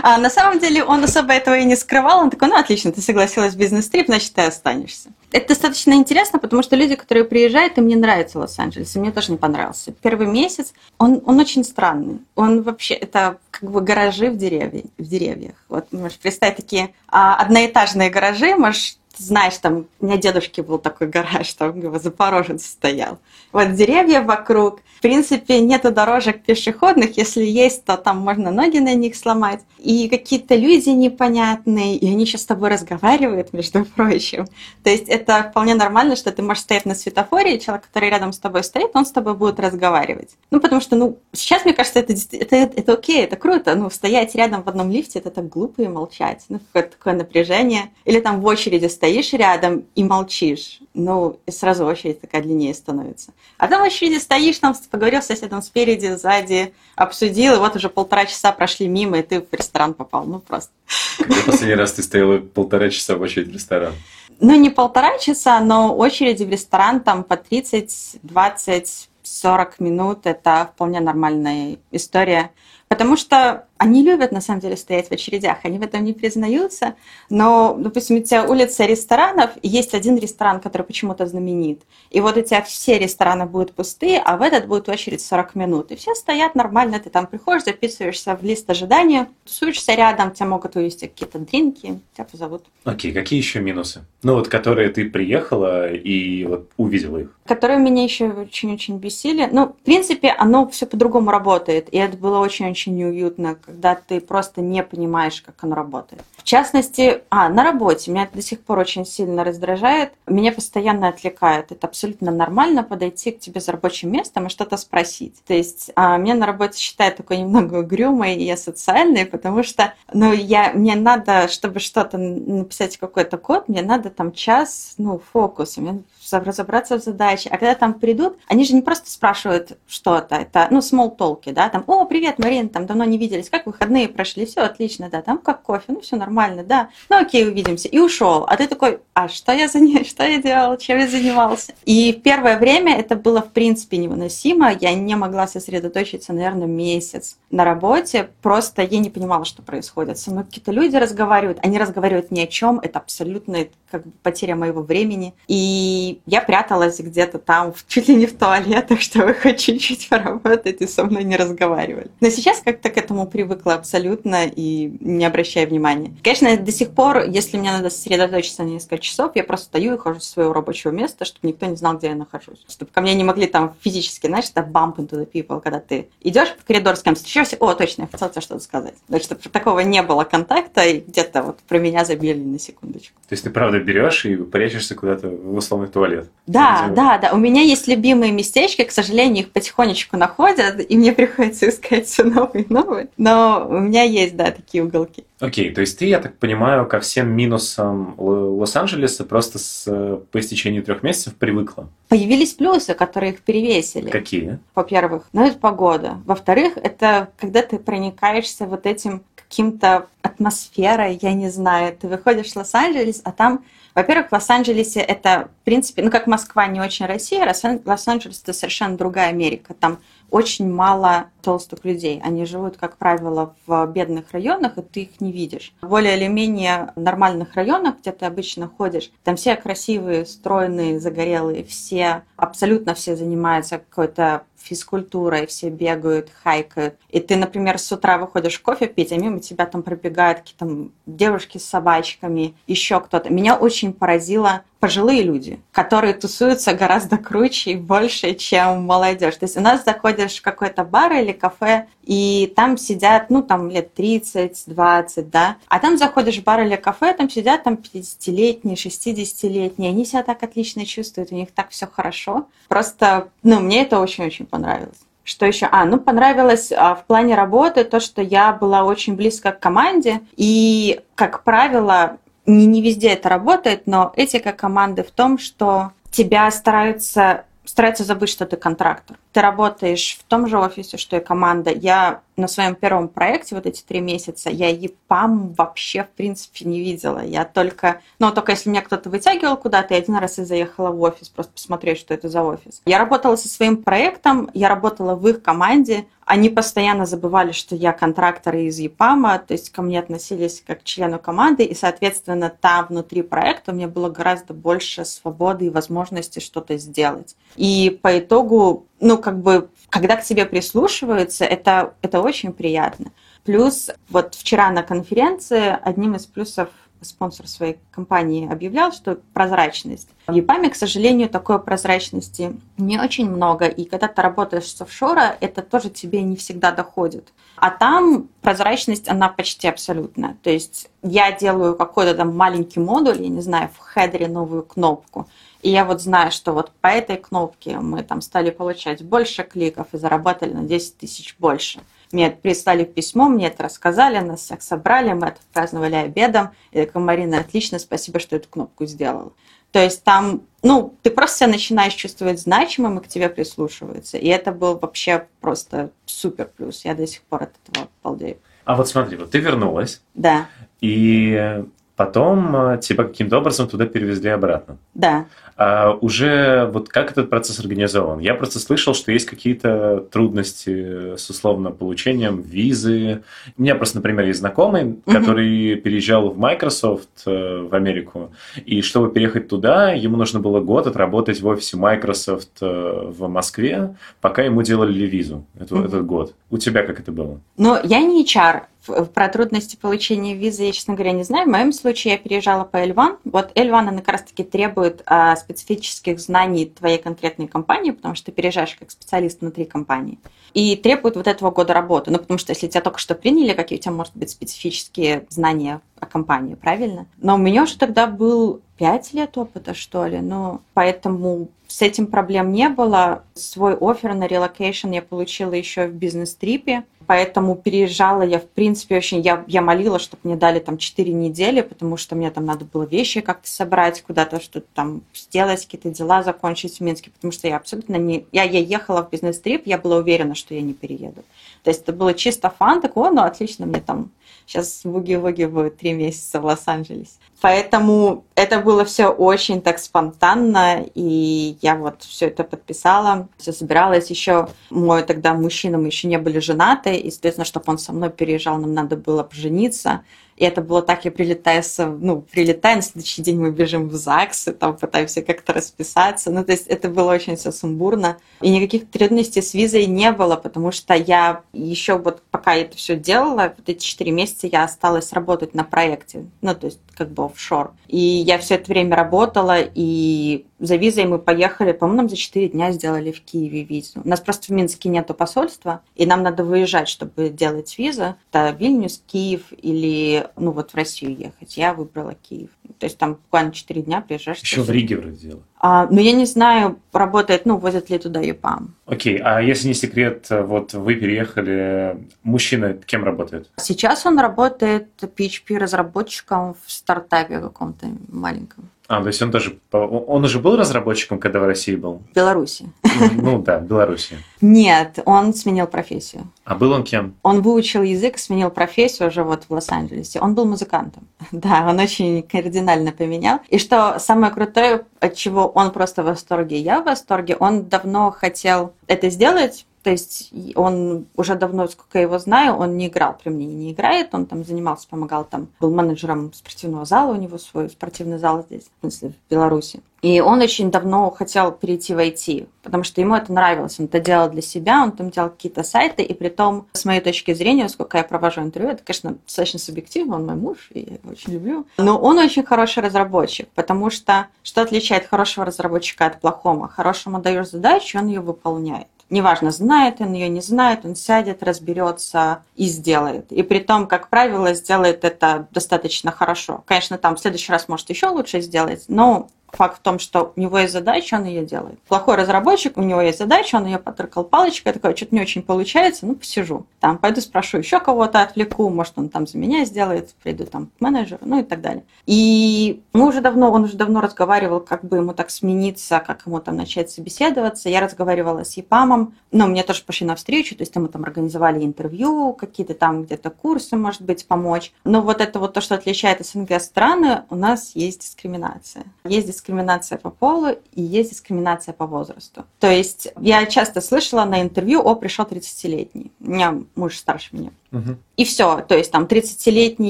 А на самом деле он особо этого и не скрывал. Он такой, ну отлично, ты согласилась в бизнес-трип, значит, ты останешься. Это достаточно интересно, потому что люди, которые приезжают, им не нравится Лос-Анджелес, и мне тоже не понравился. Первый месяц, он, он очень странный. Он вообще, это как бы гаражи в, деревья, в деревьях. Вот можешь представить такие а, одноэтажные гаражи, можешь... Знаешь, там у меня дедушки был такой гараж, там его запорожец стоял. Вот деревья вокруг. В принципе, нету дорожек пешеходных. Если есть, то там можно ноги на них сломать. И какие-то люди непонятные, и они сейчас с тобой разговаривают, между прочим. То есть это вполне нормально, что ты можешь стоять на светофоре, и человек, который рядом с тобой стоит, он с тобой будет разговаривать. Ну, потому что, ну, сейчас, мне кажется, это, это, это, это окей, это круто. Ну, стоять рядом в одном лифте, это так глупо и молчать. Ну, какое-то такое напряжение. Или там в очереди стоять. Стоишь рядом и молчишь, ну, и сразу очередь такая длиннее становится. А там в очереди стоишь, там поговорил с соседом спереди, сзади, обсудил, и вот уже полтора часа прошли мимо, и ты в ресторан попал, ну просто. Когда последний раз ты стояла полтора часа в очередь в ресторан? Ну, не полтора часа, но очереди в ресторан там по тридцать, двадцать, сорок минут, это вполне нормальная история. Потому что они любят, на самом деле, стоять в очередях, они в этом не признаются, но, допустим, у тебя улица ресторанов, и есть один ресторан, который почему-то знаменит, и вот у тебя все рестораны будут пустые, а в этот будет очередь сорок минут, и все стоят нормально, ты там приходишь, записываешься в лист ожидания, тусуешься рядом, тебя могут увезти какие-то дринки, тебя позовут. Окей, какие еще минусы? Ну вот, которые ты приехала и вот увидела их. Которые меня еще очень-очень бесили. Ну, в принципе, оно все по-другому работает, и это было очень-очень неуютно, когда ты просто не понимаешь, как оно работает. частности, а, на работе. Меня это до сих пор очень сильно раздражает. Меня постоянно отвлекает. Это абсолютно нормально подойти к тебе за рабочим местом и что-то спросить. То есть а, меня на работе считают такой немного угрюмой и асоциальной, потому что ну, я, мне надо, чтобы что-то написать, какой-то код, мне надо там час, ну, фокус, мне надо разобраться в задаче. А когда там придут, они же не просто спрашивают что-то, это, ну, смолл-толки, да, там, о, привет, Марина, там давно не виделись, как выходные прошли, все отлично, да, там как кофе, ну, все нормально, да, ну, окей, увидимся, и ушел. А ты такой, а что я за ней, что я делал, чем я занимался? И в первое время это было, в принципе, невыносимо, я не могла сосредоточиться, наверное, месяц на работе, просто я не понимала, что происходит. Со мной какие-то люди разговаривают, они разговаривают ни о чем, это абсолютная как бы потеря моего времени, и я пряталась где-то там, чуть ли не в туалетах, чтобы хоть чуть-чуть поработать, и со мной не разговаривали. Но сейчас как-то к этому привыкла абсолютно и не обращая внимания. Конечно, до сих пор, если мне надо сосредоточиться на несколько часов, я просто стою и хожу со своего рабочего места, чтобы никто не знал, где я нахожусь. Чтобы ко мне не могли там физически, знаешь, это bump into the people, когда ты идешь в коридор с кем-то встречаешься, о, точно, я хотела тебе что-то сказать. Так что такого не было контакта, и где-то вот про меня забили на секундочку. То есть ты правда берешь и прячешься куда-то в условный туалет? Да, да, да. У меня есть любимые местечки, к сожалению, их потихонечку находят, и мне приходится искать все новые и новые. Но у меня есть, да, такие уголки. Окей, okay, то есть ты, я так понимаю, ко всем минусам Лос-Анджелеса просто с, по истечению трех месяцев привыкла? Появились плюсы, которые их перевесили. Какие? Во-первых, ну это погода. Во-вторых, это когда ты проникаешься вот этим каким-то атмосферой, я не знаю. Ты выходишь в Лос-Анджелес, а там... Во-первых, в Лос-Анджелесе это, в принципе, ну как Москва не очень Россия, Лос-Анджелес это совершенно другая Америка. Там очень мало толстых людей. Они живут, как правило, в бедных районах, и ты их не видишь. В более или менее нормальных районах, где ты обычно ходишь, там все красивые, стройные, загорелые, все, абсолютно все занимаются какой-то физкультурой, все бегают, хайкают. И ты, например, с утра выходишь кофе пить, а мимо тебя там пробегают какие-то девушки с собачками, еще кто-то. Меня очень поразило пожилые люди, которые тусуются гораздо круче и больше, чем молодежь. То есть у нас заходишь в какой-то бар или кафе, и там сидят, ну, там лет тридцать-двадцать, да, а там заходишь в бар или кафе, там сидят там пятидесятилетние, шестидесятилетние, они себя так отлично чувствуют, у них так все хорошо. Просто, ну, мне это очень-очень понравилось. Что еще? А, ну, понравилось а, в плане работы то, что я была очень близко к команде, и, как правило, Не, не везде это работает, но этика команды в том, что тебя стараются, стараются забыть, что ты контрактор. Ты работаешь в том же офисе, что и команда. Я на своем первом проекте вот эти три месяца, я и пам вообще, в принципе, не видела. Я только... Ну, только если меня кто-то вытягивал куда-то, я один раз и заехала в офис, просто посмотреть, что это за офис. Я работала со своим проектом, я работала в их команде. Они постоянно забывали, что я контрактор из и пам, то есть ко мне относились как к члену команды, и, соответственно, там внутри проекта у меня было гораздо больше свободы и возможности что-то сделать. И по итогу, ну, как бы, когда к тебе прислушиваются, это, это очень приятно. Плюс вот вчера на конференции одним из плюсов спонсор своей компании объявлял, что прозрачность. В и пам, к сожалению, такой прозрачности не очень много, и когда ты работаешь с офшора, это тоже тебе не всегда доходит. А там прозрачность, она почти абсолютная. То есть я делаю какой-то там маленький модуль, я не знаю, в хедере новую кнопку, и я вот знаю, что вот по этой кнопке мы там стали получать больше кликов и заработали на десять тысяч больше. Мне это прислали письмо, мне это рассказали, нас всех собрали, мы это праздновали обедом. И я говорю, Марина, отлично, спасибо, что эту кнопку сделала. То есть там, ну, ты просто себя начинаешь чувствовать значимым, и к тебе прислушиваются. И это был вообще просто супер плюс. Я до сих пор от этого балдею. А вот смотри, вот ты вернулась. Да. И... Потом тебя каким-то образом туда перевезли обратно. Да. А уже вот как этот процесс организован? Я просто слышал, что есть какие-то трудности с условно получением визы. У меня просто, например, есть знакомый, который uh-huh. переезжал в Microsoft в Америку, и чтобы переехать туда, ему нужно было год отработать в офисе Microsoft в Москве, пока ему делали визу эту, uh-huh. этот год. У тебя как это было? Ну, я не эйч ар. Про трудности получения визы я, честно говоря, не знаю. В моем случае я переезжала по эль один. Вот эль один, она как раз-таки требует а, специфических знаний твоей конкретной компании, потому что ты переезжаешь как специалист внутри компании, и требует вот этого года работы. Ну, потому что если тебя только что приняли, какие у тебя, может быть, специфические знания о компании, правильно? Но у меня уже тогда был пять лет опыта, что ли, ну, поэтому с этим проблем не было. Свой оффер на релокейшн я получила еще в бизнес-трипе, поэтому переезжала я, в принципе, очень, я, я молила, чтобы мне дали там четыре недели, потому что мне там надо было вещи как-то собрать, куда-то что-то там сделать, какие-то дела закончить в Минске, потому что я абсолютно не... Я, я ехала в бизнес-трип, я была уверена, что я не перееду. То есть это было чисто фан, так, о, ну, отлично, мне там сейчас буги-вуги будет три месяца в Лос-Анджелесе. Поэтому это было все очень так спонтанно, и я вот все это подписала, все собиралась. Еще мой тогда мужчина, мы еще не были женаты, и, соответственно, чтобы он со мной переезжал, нам надо было пожениться. И это было так, я прилетаю, ну, прилетаю, на следующий день мы бежим в ЗАГС, и там пытаемся как-то расписаться. Ну, то есть это было очень все сумбурно. И никаких трудностей с визой не было, потому что я еще вот пока я это все делала, вот эти четыре месяца я осталась работать на проекте, ну, то есть как бы офшор. И я все это время работала, и за визой мы поехали, по-моему, нам за четыре дня сделали в Киеве визу. У нас просто в Минске нету посольства, и нам надо выезжать, чтобы делать визу. Это Вильнюс, Киев или... ну вот в Россию ехать. Я выбрала Киев. То есть там буквально четыре дня приезжаешь. Еще в Риге вроде дело. А, ну я не знаю, работает, ну возят ли туда ЕПАМ. Окей, а если не секрет, вот вы переехали, мужчина кем работает? Сейчас он работает пи эйч пи-разработчиком в стартапе каком-то маленьком. А, то есть он даже, он уже был разработчиком, когда в России был? В Беларуси. Ну да, в Беларуси. Нет, он сменил профессию. А был он кем? Он выучил язык, сменил профессию уже вот в Лос-Анджелесе. Он был музыкантом. Да, он очень кардинально поменял. И что самое крутое, от чего он просто в восторге, я в восторге, он давно хотел это сделать. То есть он уже давно, сколько я его знаю, он не играл, при мне не играет, он там занимался, помогал, там был менеджером спортивного зала, у него свой спортивный зал здесь, в смысле, в Беларуси. И он очень давно хотел перейти в ай ти, потому что ему это нравилось, он это делал для себя, он там делал какие-то сайты, и при том, с моей точки зрения, сколько я провожу интервью, это, конечно, достаточно субъективно, он мой муж, и я его очень люблю, но он очень хороший разработчик, потому что что отличает хорошего разработчика от плохого? Хорошему даешь задачу, он ее выполняет. Неважно, знает он ее, не знает, он сядет, разберется и сделает. И при том, как правило, сделает это достаточно хорошо. Конечно, там в следующий раз может еще лучше сделать, но факт в том, что у него есть задача, он ее делает. Плохой разработчик, у него есть задача, он ее потыркал палочкой, такой, что-то не очень получается, ну, посижу. Там пойду спрошу еще кого-то, отвлеку, может, он там за меня сделает, приду там к менеджеру, ну и так далее. И мы уже давно, он уже давно разговаривал, как бы ему так смениться, как ему там начать собеседоваться. Я разговаривала с ЕПАМом, но мне тоже пошли навстречу, то есть мы там организовали интервью, какие-то там где-то курсы, может быть, помочь. Но вот это вот то, что отличает СНГ страны, у нас есть дискриминация. Есть дискриминация. дискриминация по полу и есть дискриминация по возрасту. То есть я часто слышала на интервью, о, пришел тридцатилетний. У меня муж старше меня. Угу. И все. То есть там тридцатилетний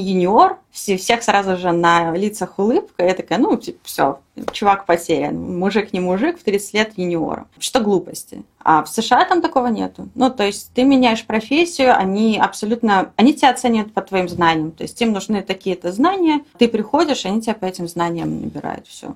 юниор, всех сразу же на лицах улыбка. Я такая, ну, типа, все, чувак потерян. Мужик не мужик, в тридцать лет юниором. Что глупости. А в США там такого нету. Ну, то есть ты меняешь профессию, они абсолютно... Они тебя оценивают по твоим знаниям. То есть им нужны такие-то знания. Ты приходишь, они тебя по этим знаниям набирают. Все.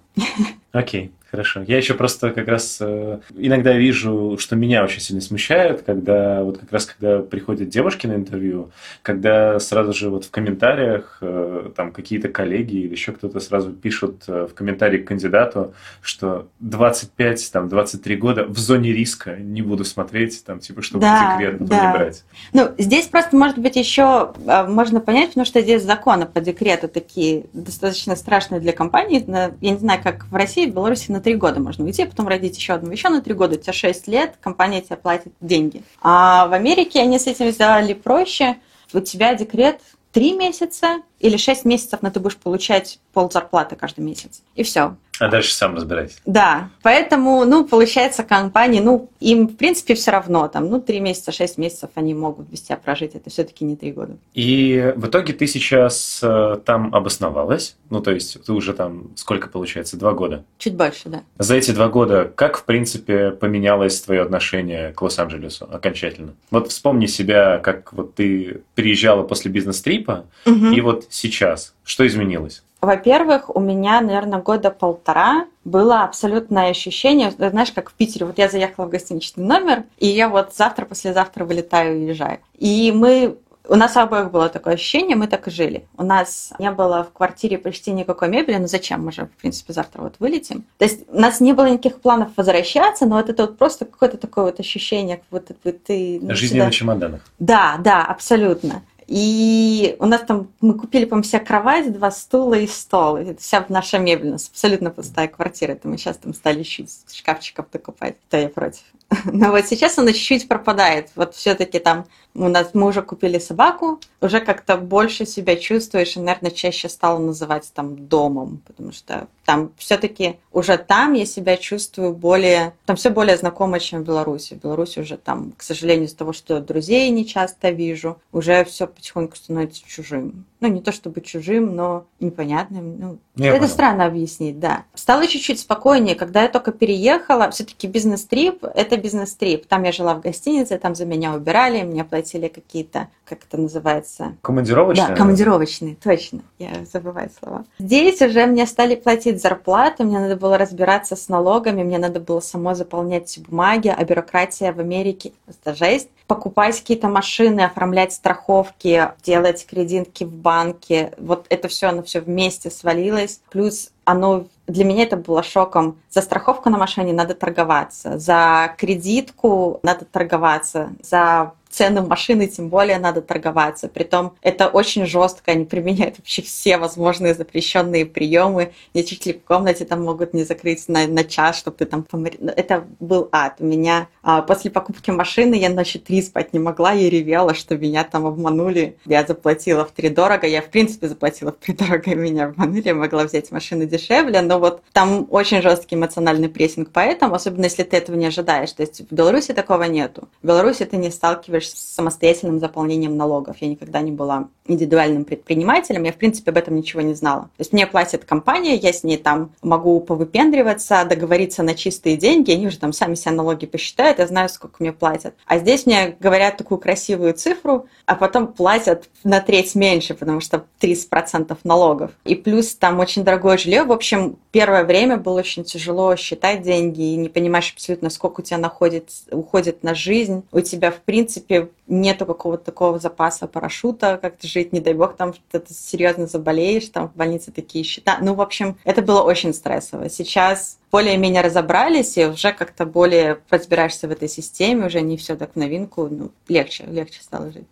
Окей. Хорошо. Я еще просто как раз э, иногда вижу, что меня очень сильно смущает, когда вот как раз когда приходят девушки на интервью, когда сразу же вот в комментариях э, там какие-то коллеги или еще кто-то сразу пишут э, в комментарии к кандидату, что двадцать пять, там, двадцать три года в зоне риска, не буду смотреть, там, типа, чтобы да, декрет потом да. не брать. Ну, здесь просто, может быть, еще э, можно понять, потому что здесь законы по декрету такие достаточно страшные для компаний. Я не знаю, как в России, в Беларуси, на три года можно уйти, а потом родить еще одного, еще на три года, у тебя шесть лет, компания тебе платит деньги. А в Америке они с этим сделали проще, у тебя декрет три месяца или шесть месяцев, но ты будешь получать ползарплаты каждый месяц, и все. А дальше сам разбирайся. Да, поэтому, ну, получается, компании, ну, им, в принципе, все равно, там, ну, три месяца, шесть месяцев они могут без тебя прожить, это все-таки не три года. И в итоге ты сейчас э, там обосновалась, ну, то есть ты уже там, сколько получается, два года? Чуть больше, да. За эти два года как, в принципе, поменялось твое отношение к Лос-Анджелесу окончательно? Вот вспомни себя, как вот ты переезжала после бизнес-трипа, угу. и вот сейчас, что изменилось? Во-первых, у меня, наверное, года полтора было абсолютное ощущение, знаешь, как в Питере, вот я заехала в гостиничный номер, и я вот завтра-послезавтра вылетаю и уезжаю. И мы... У нас обоих было такое ощущение, мы так и жили. У нас не было в квартире почти никакой мебели, ну зачем, мы же, в принципе, завтра вот вылетим. То есть у нас не было никаких планов возвращаться, но вот это вот просто какое-то такое вот ощущение, как будто бы ты... Ну, жизнь всегда... на чемоданах. Да, да, абсолютно. И у нас там, мы купили, по-моему, себе кровать, два стула и стол. Это вся наша мебель, у нас абсолютно пустая квартира. Это мы сейчас там стали еще из шкафчиков докупать. Да, я против. Но вот сейчас она чуть-чуть пропадает. Вот все-таки там у нас, мы уже купили собаку, уже как-то больше себя чувствуешь, и, наверное, чаще стала называть там домом, потому что там все-таки уже там я себя чувствую более, там все более знакомо, чем в Беларуси. В Беларуси уже там, к сожалению, из-за того, что друзей не часто вижу, уже все потихоньку становится чужим. Ну, не то чтобы чужим, но непонятным. Ну, это понял. Странно объяснить, да. Стало чуть-чуть спокойнее, когда я только переехала. Все-таки бизнес-трип – это бизнес-трип. Там я жила в гостинице, там за меня убирали, мне платили какие-то, как это называется? Командировочные? Да, командировочные, точно. Я забываю слова. Здесь уже мне стали платить зарплату, мне надо было разбираться с налогами, мне надо было само заполнять бумаги, а бюрократия в Америке – это жесть. Покупать какие-то машины, оформлять страховки, делать кредитки в банке. Вот это все, оно все вместе свалилось. Плюс оно... Для меня это было шоком. За страховку на машине надо торговаться, за кредитку надо торговаться, за цену машины тем более надо торговаться. Притом это очень жестко, они применяют вообще все возможные запрещенные приемы. Я чуть ли в комнате там могут не закрыть на, на час, чтобы ты там помер... Это был ад. У меня а, после покупки машины я ночи три спать не могла, я ревела, что меня там обманули. Я заплатила втридорого, я в принципе заплатила втридорого, и меня обманули, я могла взять машину дешевле, но вот там очень жесткий эмоциональный прессинг, поэтому, особенно если ты этого не ожидаешь. То есть в Беларуси такого нету. В Беларуси ты не сталкиваешься с самостоятельным заполнением налогов. Я никогда не была индивидуальным предпринимателем, я, в принципе, об этом ничего не знала. То есть мне платит компания, я с ней там могу повыпендриваться, договориться на чистые деньги, они уже там сами себя налоги посчитают, я знаю, сколько мне платят. А здесь мне говорят такую красивую цифру, а потом платят на треть меньше, потому что тридцать процентов налогов. И плюс там очень дорогое жилье. В общем, первое время было очень тяжело считать деньги и не понимаешь абсолютно, сколько у тебя находит, уходит на жизнь. У тебя, в принципе, нету какого-то такого запаса парашюта, как-то жить, не дай бог, там ты серьезно заболеешь, там в больнице такие счета. Ну, в общем, это было очень стрессово. Сейчас более-менее разобрались, и уже как-то более разбираешься в этой системе, уже не все так в новинку, ну, легче, легче стало жить.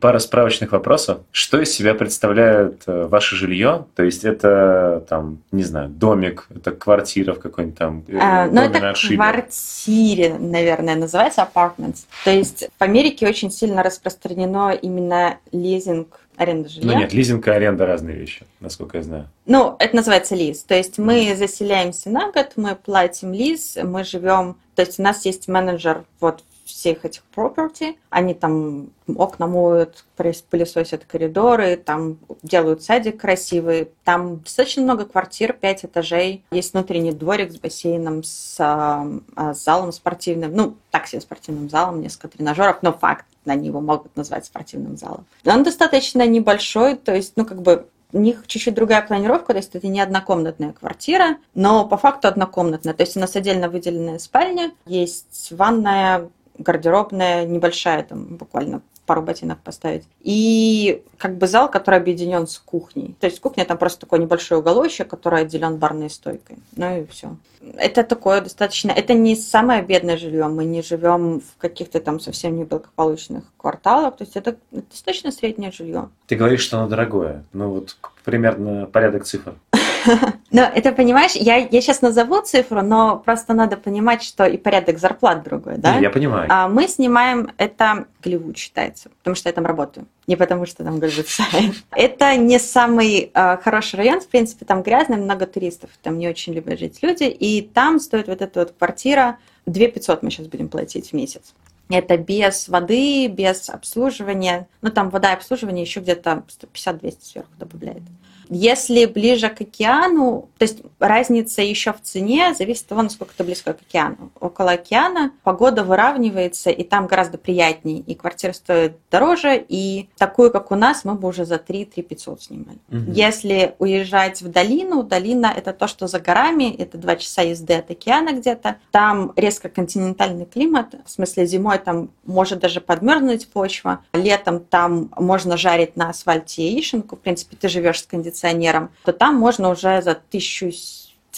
Пара справочных вопросов. Что из себя представляет ваше жилье? То есть это, там, не знаю, домик, это квартира в какой-нибудь там... А, ну, это квартире, наверное, называется apartments. То есть в Америке очень сильно распространено именно лизинг, аренда жилья. Ну нет, лизинг и аренда разные вещи, насколько я знаю. Ну, это называется лиз. То есть мы заселяемся на год, мы платим лиз, мы живем... То есть у нас есть менеджер вот всех этих property, они там окна моют, пылесосят коридоры, там делают садик красивый, там достаточно много квартир, пять этажей, есть внутренний дворик с бассейном, с, с залом спортивным, ну, так себе спортивным залом, несколько тренажеров, но факт, они его могут назвать спортивным залом. Он достаточно небольшой, то есть, ну, как бы, у них чуть-чуть другая планировка, то есть это не однокомнатная квартира, но по факту однокомнатная, то есть у нас отдельно выделенная спальня, есть ванная, гардеробная, небольшая, там буквально пару ботинок поставить. И как бы зал, который объединен с кухней. То есть кухня там просто такой небольшой уголочек, который отделен барной стойкой. Ну и все. Это такое достаточно... Это не самое бедное жилье. Мы не живем в каких-то там совсем неблагополучных кварталах. То есть это достаточно среднее жилье. Ты говоришь, что оно дорогое. Ну вот примерно порядок цифр. Ну, это, понимаешь, я, я сейчас назову цифру, но просто надо понимать, что и порядок зарплат другой, да? Я понимаю. А мы снимаем, это Голливуд считается, потому что я там работаю, не потому что там Голливуд сайт. Это не самый э, хороший район, в принципе, там грязно, много туристов, там не очень любят жить люди, и там стоит вот эта вот квартира, две тысячи пятьсот мы сейчас будем платить в месяц. Это без воды, без обслуживания, ну там вода и обслуживание еще где-то сто пятьдесят - двести сверху добавляет. Если ближе к океану, то есть разница еще в цене зависит от того, насколько ты близко к океану. Около океана погода выравнивается, и там гораздо приятнее, и квартира стоит дороже, и такую, как у нас, мы бы уже за три-три пятьсот снимали. Угу. Если уезжать в долину, долина — это то, что за горами, это два часа езды от океана где-то, там резко континентальный климат, в смысле зимой там может даже подмерзнуть почва, летом там можно жарить на асфальте яишенку, в принципе, ты живешь с кондиционером, то там можно уже за тысячу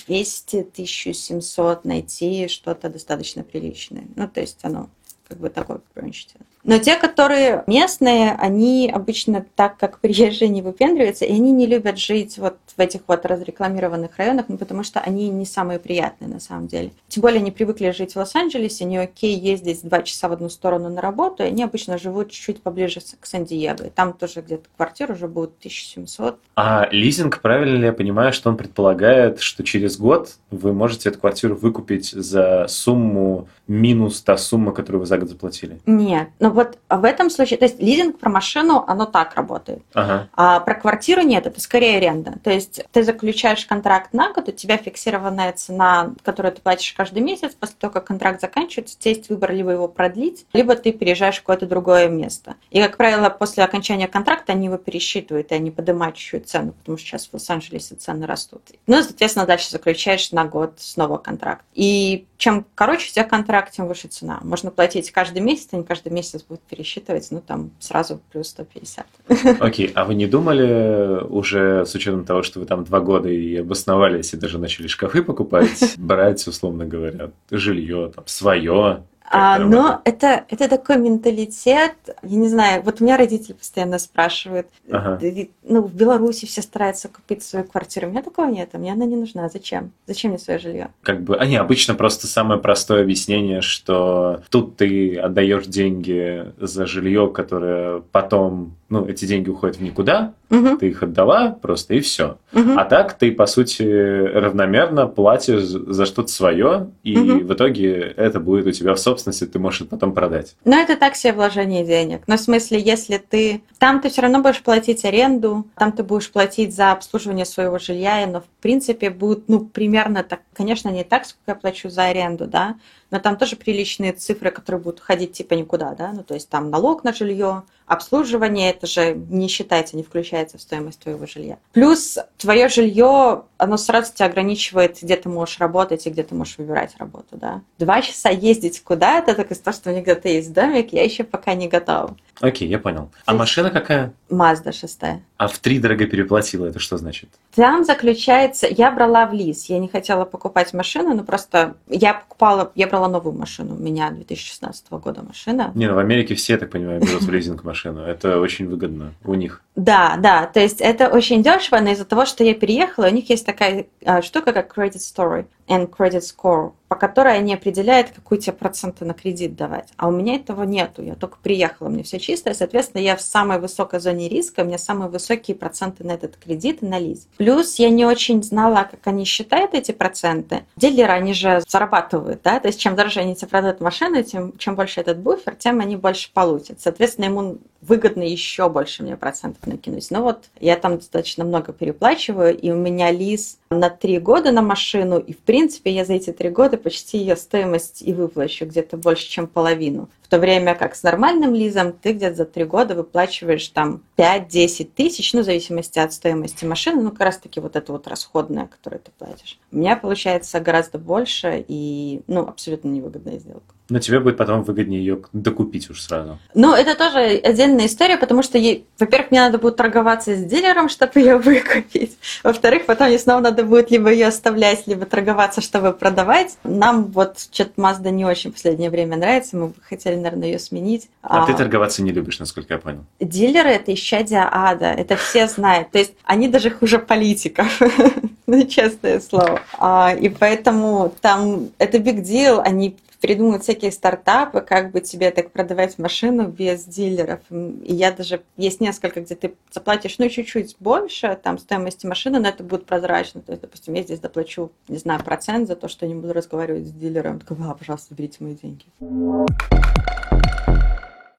двести - тысячу семьсот найти что-то достаточно приличное. Ну, то есть оно как бы такое преимущество. Но те, которые местные, они обычно так, как приезжие, не выпендриваются, и они не любят жить вот в этих вот разрекламированных районах, ну, потому что они не самые приятные на самом деле. Тем более они привыкли жить в Лос-Анджелесе, не окей ездить два часа в одну сторону на работу, и они обычно живут чуть-чуть поближе к Сан-Диего, и там тоже где-то квартир уже будет тысяча семьсот. А лизинг, правильно ли я понимаю, что он предполагает, что через год вы можете эту квартиру выкупить за сумму минус та сумма, которую вы за год заплатили? Нет, ну вот в этом случае, то есть лизинг про машину, оно так работает. Ага. А про квартиру нет, это скорее аренда. То есть ты заключаешь контракт на год, у тебя фиксированная цена, которую ты платишь каждый месяц, после того, как контракт заканчивается, у тебя есть выбор либо его продлить, либо ты переезжаешь в какое-то другое место. И, как правило, после окончания контракта они его пересчитывают, и они поднимают чуть-чуть цену, потому что сейчас в Лос-Анджелесе цены растут. Ну и, соответственно, дальше заключаешь на год снова контракт. И чем короче у тебя контракт, тем выше цена. Можно платить каждый месяц, а не каждый месяц будут пересчитывать, ну там сразу плюс сто пятьдесят. Окей, okay. А вы не думали уже, с учетом того, что вы там два года и обосновались, и даже начали шкафы покупать, брать, условно говоря, жилье, там, свое? А, но это, это такой менталитет, я не знаю, вот у меня родители постоянно спрашивают, ага. ну, в Беларуси все стараются купить свою квартиру, у меня такого нет, мне она не нужна, зачем? Зачем мне свое жилье? Как бы, они обычно просто самое простое объяснение, что тут ты отдаешь деньги за жилье, которое потом, ну, эти деньги уходят в никуда, угу. ты их отдала просто и все. Угу. А так ты, по сути, равномерно платишь за что-то свое, и угу. в итоге это будет у тебя в собственности. Ты можешь это потом продать. Но это так себе вложение денег. Но в смысле, если ты... Там ты все равно будешь платить аренду, там ты будешь платить за обслуживание своего жилья, но в принципе будет, ну, примерно так, конечно, не так, сколько я плачу за аренду, да, но там тоже приличные цифры, которые будут ходить типа никуда, да, ну, то есть там налог на жилье, обслуживание, это же не считается, не включается в стоимость твоего жилья. Плюс твое жилье, оно сразу тебя ограничивает, где ты можешь работать и где ты можешь выбирать работу, да. Два часа ездить куда-то, так из-за того, что у меня где-то есть домик, я еще пока не готова. Окей, я понял. А машина какая? Мазда шестая. А в три дорого переплатила, это что значит? Там заключается... Я брала в лиз, я не хотела покупать машину, но просто я покупала... Я брала новую машину, у меня две тысячи шестнадцатого года машина. Не, ну в Америке все, я так понимаю, берут в лизинг машину. Это очень выгодно у них. Да, да, то есть это очень дешево, но из-за того, что я переехала, у них есть такая штука, как credit story and credit score, по которой они определяют, какой тебе проценты на кредит давать. А у меня этого нету, я только приехала, мне все чисто, и, соответственно, я в самой высокой зоне риска, у меня самые высокие проценты на этот кредит и на лиз. Плюс я не очень знала, как они считают эти проценты. Дилеры, они же зарабатывают, да, то есть чем дороже они тебе продают машину, тем, чем больше этот буфер, тем они больше получат. Соответственно, ему выгодно еще больше мне процентов накинуть. Но вот я там достаточно много переплачиваю, и у меня лиз на три года на машину, и, в принципе, я за эти три года почти ее стоимость и выплачу где-то больше, чем половину. В то время как с нормальным лизом ты где-то за три года выплачиваешь там пять-десять тысяч, ну, в зависимости от стоимости машины, ну, как раз-таки вот это вот расходное, которое ты платишь. У меня получается гораздо больше и, ну, абсолютно невыгодная сделка. Но тебе будет потом выгоднее ее докупить уж сразу. Ну, это тоже отдельная история, потому что, ей, во-первых, мне надо будет торговаться с дилером, чтобы ее выкупить. Во-вторых, потом мне снова надо будет либо ее оставлять, либо торговаться, чтобы продавать. Нам вот что-то Mazda не очень в последнее время нравится, мы бы хотели, наверное, ее сменить. А, а ты торговаться не любишь, насколько я понял. Дилеры — это исчадие ада, это все знают. То есть они даже хуже политиков, ну, честное слово. И поэтому там это big deal, они... придумывают всякие стартапы, как бы тебе так продавать машину без дилеров. И я даже... Есть несколько, где ты заплатишь, ну, чуть-чуть больше там стоимости машины, но это будет прозрачно. То есть, допустим, я здесь доплачу, не знаю, процент за то, что я не буду разговаривать с дилером. Он такой: а, пожалуйста, берите мои деньги.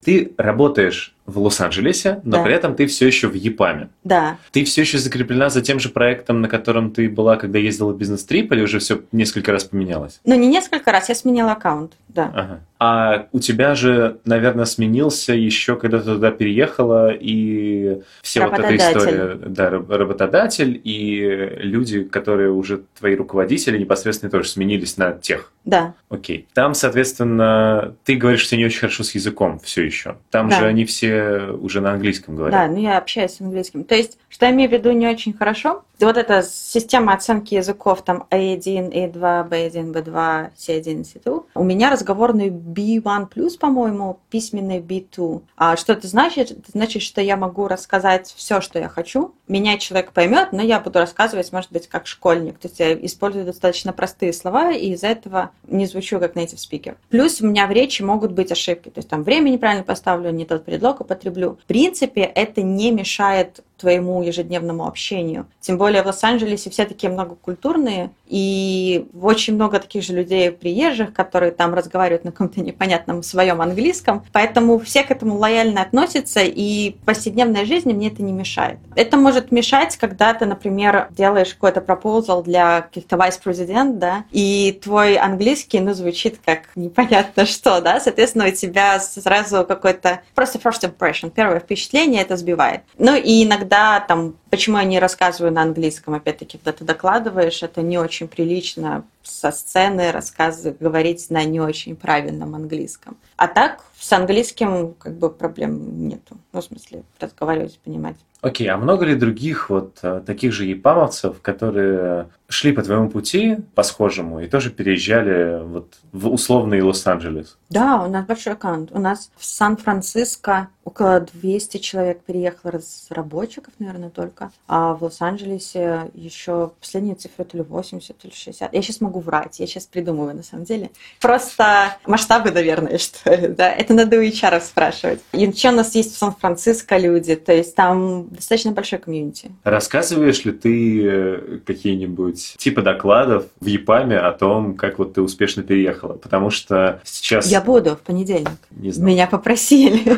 Ты работаешь в Лос-Анджелесе, но да. при этом ты все еще в ЕПАМе. Да. Ты все еще закреплена за тем же проектом, на котором ты была, когда ездила в бизнес-трип, или уже все несколько раз поменялось? Ну, не несколько раз, я сменила аккаунт, да. Ага. А у тебя же, наверное, сменился еще, когда ты туда переехала, и вся вот эта история. Да, работодатель, и люди, которые уже твои руководители непосредственно тоже сменились на тех. Да. Окей. Там, соответственно, ты говоришь, что не очень хорошо с языком все еще. Там да. же они все уже на английском говорят. Да, ну я общаюсь с английским. То есть, что я имею в виду не очень хорошо, вот эта система оценки языков, там А один, А два, Бэ один, Бэ два, Си один, Си два, у меня разговорный Би один плюс, по-моему, письменный Би два. А что это значит? Это значит, что я могу рассказать все, что я хочу. Меня человек поймет, но я буду рассказывать, может быть, как школьник. То есть, я использую достаточно простые слова, и из-за этого не звучу как native speaker. Плюс у меня в речи могут быть ошибки. То есть, там время неправильно поставлю, не тот предлог употреблю. В принципе, это не мешает твоему ежедневному общению. Тем более в Лос-Анджелесе все такие многокультурные, и очень много таких же людей, приезжих, которые там разговаривают на каком-то непонятном своем английском, поэтому все к этому лояльно относятся, и в повседневной жизни мне это не мешает. Это может мешать, когда ты, например, делаешь какой-то пропозал для каких-то вайс-президент, да, и твой английский, ну, звучит как непонятно что, да, соответственно, у тебя сразу какой-то просто first impression, первое впечатление, это сбивает. Ну, и иногда Да, там, почему я не рассказываю на английском, опять-таки, когда ты докладываешь, это не очень прилично со сцены рассказывать, говорить на не очень правильном английском. А так с английским как бы проблем нету, ну, в смысле, разговаривать, понимать. Окей, okay, а много ли других вот таких же епамовцев, которые шли по твоему пути, по схожему, и тоже переезжали вот в условный Лос-Анджелес? Да, у нас большой аккаунт. У нас в Сан-Франциско около двести человек переехало, разработчиков, наверное, только. А в Лос-Анджелесе еще последние цифры то ли восемьдесят, то ли шестьдесят. Я сейчас могу врать, я сейчас придумываю на самом деле. Просто масштабы, наверное, что ли, да? Это надо у эйч ар спрашивать. И еще у нас есть в Сан-Франциско люди, то есть там достаточно большой комьюнити. Рассказываешь ли ты какие-нибудь типы докладов в ЕПАМе о том, как вот ты успешно переехала? Потому что сейчас... Я буду в понедельник. Не знаю. Меня попросили.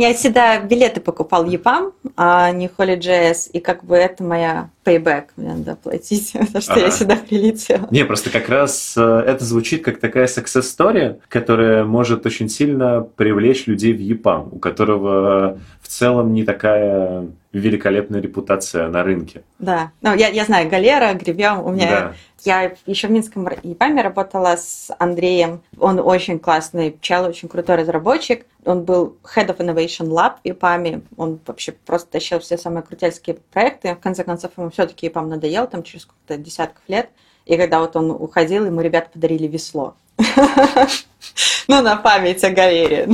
Я всегда билеты покупал ЕПАМ, а не HolyJS, и как бы это моя... Payback мне надо платить, потому что ага. я сюда прилетела. Не, просто как раз это звучит как такая success story, которая может очень сильно привлечь людей в ЕПАМ, у которого в целом не такая великолепная репутация на рынке. Да, ну я, я знаю, Галера, Гребем, у меня... Да. Я еще в Минском ЕПАМе работала с Андреем. Он очень классный чел, очень крутой разработчик. Он был Head of Innovation Lab в ЕПАМе. Он вообще просто тащил все самые крутельские проекты. В конце концов, ему все-таки ЕПАМ надоел, там через сколько-то десятков лет. И когда вот он уходил, ему ребята подарили весло. Ну, на память о Галере.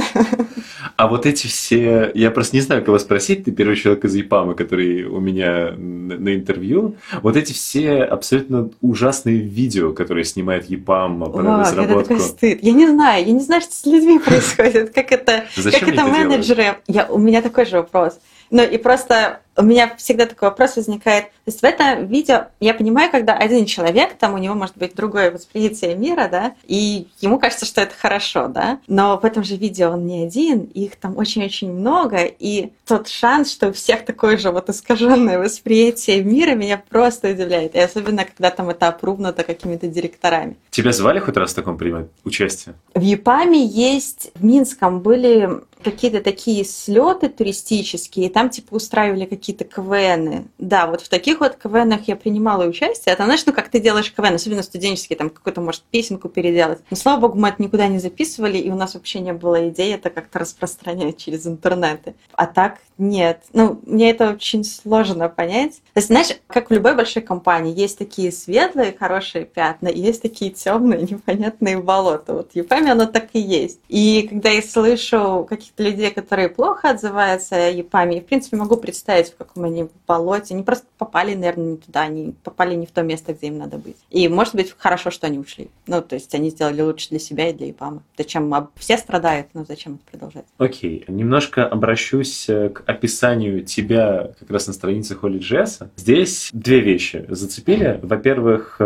А вот эти все... Я просто не знаю, кого спросить. Ты первый человек из ЕПАМа, который у меня на интервью. Вот эти все абсолютно ужасные видео, которые снимает ЕПАМ про О, разработку. Это такой стыд. Я не знаю. Я не знаю, что с людьми происходит. Как это, как это менеджеры... Я, у меня такой же вопрос. Ну, и просто... У меня всегда такой вопрос возникает. То есть в этом видео я понимаю, когда один человек, там у него может быть другое восприятие мира, да, и ему кажется, что это хорошо, да, но в этом же видео он не один, их там очень-очень много, и тот шанс, что у всех такое же вот искаженное восприятие мира, меня просто удивляет. И особенно, когда там это опрувнуто какими-то директорами. Тебя звали хоть раз в таком принимать участие? В ЕПАМе есть, в Минском были какие-то такие слеты туристические, и там типа устраивали какие-то какие-то КВНы. Да, вот в таких вот КВНах я принимала участие. А там, знаешь, ну как ты делаешь КВН, особенно студенческие, там какую-то, может, песенку переделать. Но, слава богу, мы это никуда не записывали, и у нас вообще не было идеи это как-то распространять через интернеты. А так нет. Ну, мне это очень сложно понять. То есть, знаешь, как в любой большой компании, есть такие светлые, хорошие пятна, и есть такие темные, непонятные болота. Вот в ЕПАМе оно так и есть. И когда я слышу каких-то людей, которые плохо отзываются о ЕПАМе, я, в принципе, могу представить, в каком они болоте. Они просто попали, наверное, не туда, они попали не в то место, где им надо быть. И, может быть, хорошо, что они ушли. Ну, то есть, они сделали лучше для себя и для ЕПАМа. Зачем? Все страдают, но зачем это продолжать? Окей. Okay. Немножко обращусь к описанию тебя как раз на странице HolyJS. Здесь две вещи зацепили. Во-первых,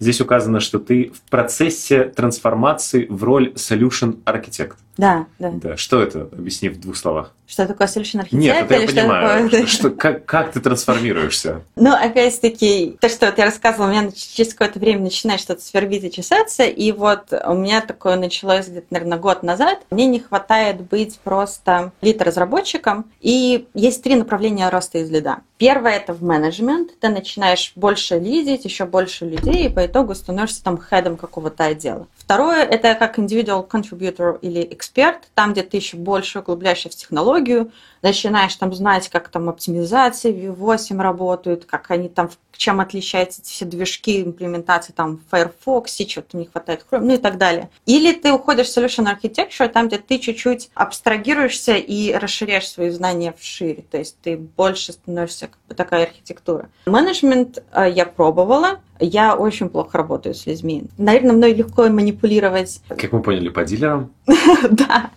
здесь указано, что ты в процессе трансформации в роль solution architect. Да, да. Да. Что это? объясни в двух словах. Что такое solution architect? Нет, это я что понимаю. Такое... Что, как, как ты трансформируешься? Ну, опять-таки, то, что вот я рассказывала, у меня через какое-то время начинает что-то свербить и чесаться, и вот у меня такое началось где-то, наверное, год назад. Мне не хватает быть просто лид-разработчиком, и есть три направления роста из лида. Первое – это в менеджмент. Ты начинаешь больше лидить, еще больше людей, и по итогу становишься там хедом какого-то отдела. Второе – это как individual contributor или эксперт, там, где ты еще больше углубляешься в технологию, начинаешь там знать, как там оптимизации ви восемь работают, как они там, чем отличаются эти все движки имплементации там в Firefox, чего-то не хватает, ну и так далее. Или ты уходишь в solution architecture, там, где ты чуть-чуть абстрагируешься и расширяешь свои знания вшире, то есть ты больше становишься как бы такая архитектура. Менеджмент я пробовала, я очень плохо работаю с людьми. Наверное, мной легко манипулировать. Как мы поняли, по дилерам? Да.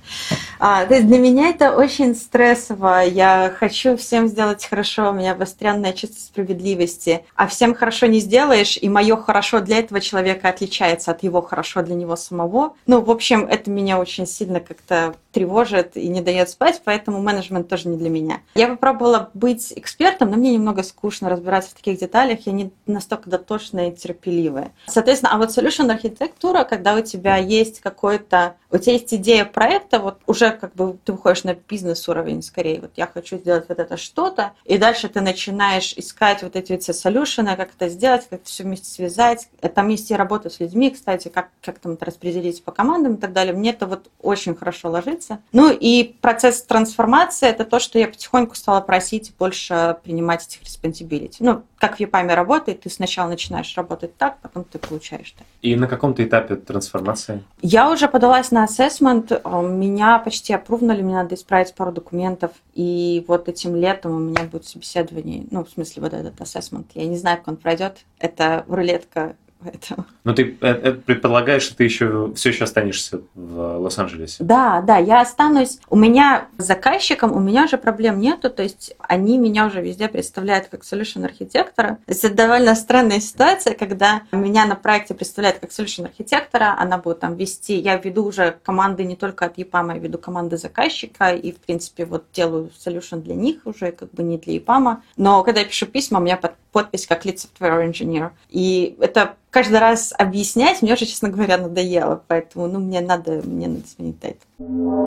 То есть для меня это очень стрессово. Я хочу всем сделать хорошо, у меня обостренное чувство справедливости. А всем хорошо не сделаешь, и мое хорошо для этого человека отличается от его хорошо для него самого. Ну, в общем, это меня очень сильно как-то тревожит и не дает спать, поэтому менеджмент тоже не для меня. Я попробовала быть экспертом, но мне немного скучно разбираться в таких деталях, я не настолько дотошна и терпеливая. Соответственно, а вот solution архитектура, когда у тебя есть какой-то, у тебя есть идея проекта, вот уже как бы ты выходишь на бизнес-уровень скорее, вот я хочу сделать вот это что-то, и дальше ты начинаешь искать вот эти все солюшены, как это сделать, как это все вместе связать. Там есть и работа с людьми, кстати, как, как там это распределить по командам и так далее. Мне это вот очень хорошо ложится. Ну и процесс трансформации — это то, что я потихоньку стала просить больше принимать этих responsibility. Ну, как в EPAM работает, ты сначала начинаешь Начинаешь работать так, потом ты получаешь так. И на каком ты этапе трансформации? Я уже подалась на ассессмент, меня почти опрувнули, мне надо исправить пару документов, и вот этим летом у меня будет собеседование, ну, в смысле, вот этот ассессмент. Я не знаю, как он пройдет, это рулетка. Поэтому. Но ты предполагаешь, что ты еще все еще останешься в Лос-Анджелесе? Да, да, я останусь. У меня с заказчиком, у меня уже проблем нету, то есть они меня уже везде представляют как solution архитектора. Это довольно странная ситуация, когда меня на проекте представляют как solution архитектора, она будет там вести, я веду уже команды не только от EPAM, я веду команды заказчика и, в принципе, вот делаю solution для них уже, как бы не для EPAM. Но когда я пишу письма, у меня подпись как lead software engineer, и это каждый раз объяснять мне уже, честно говоря, надоело, поэтому ну, мне надо, мне надо сменить тайтл.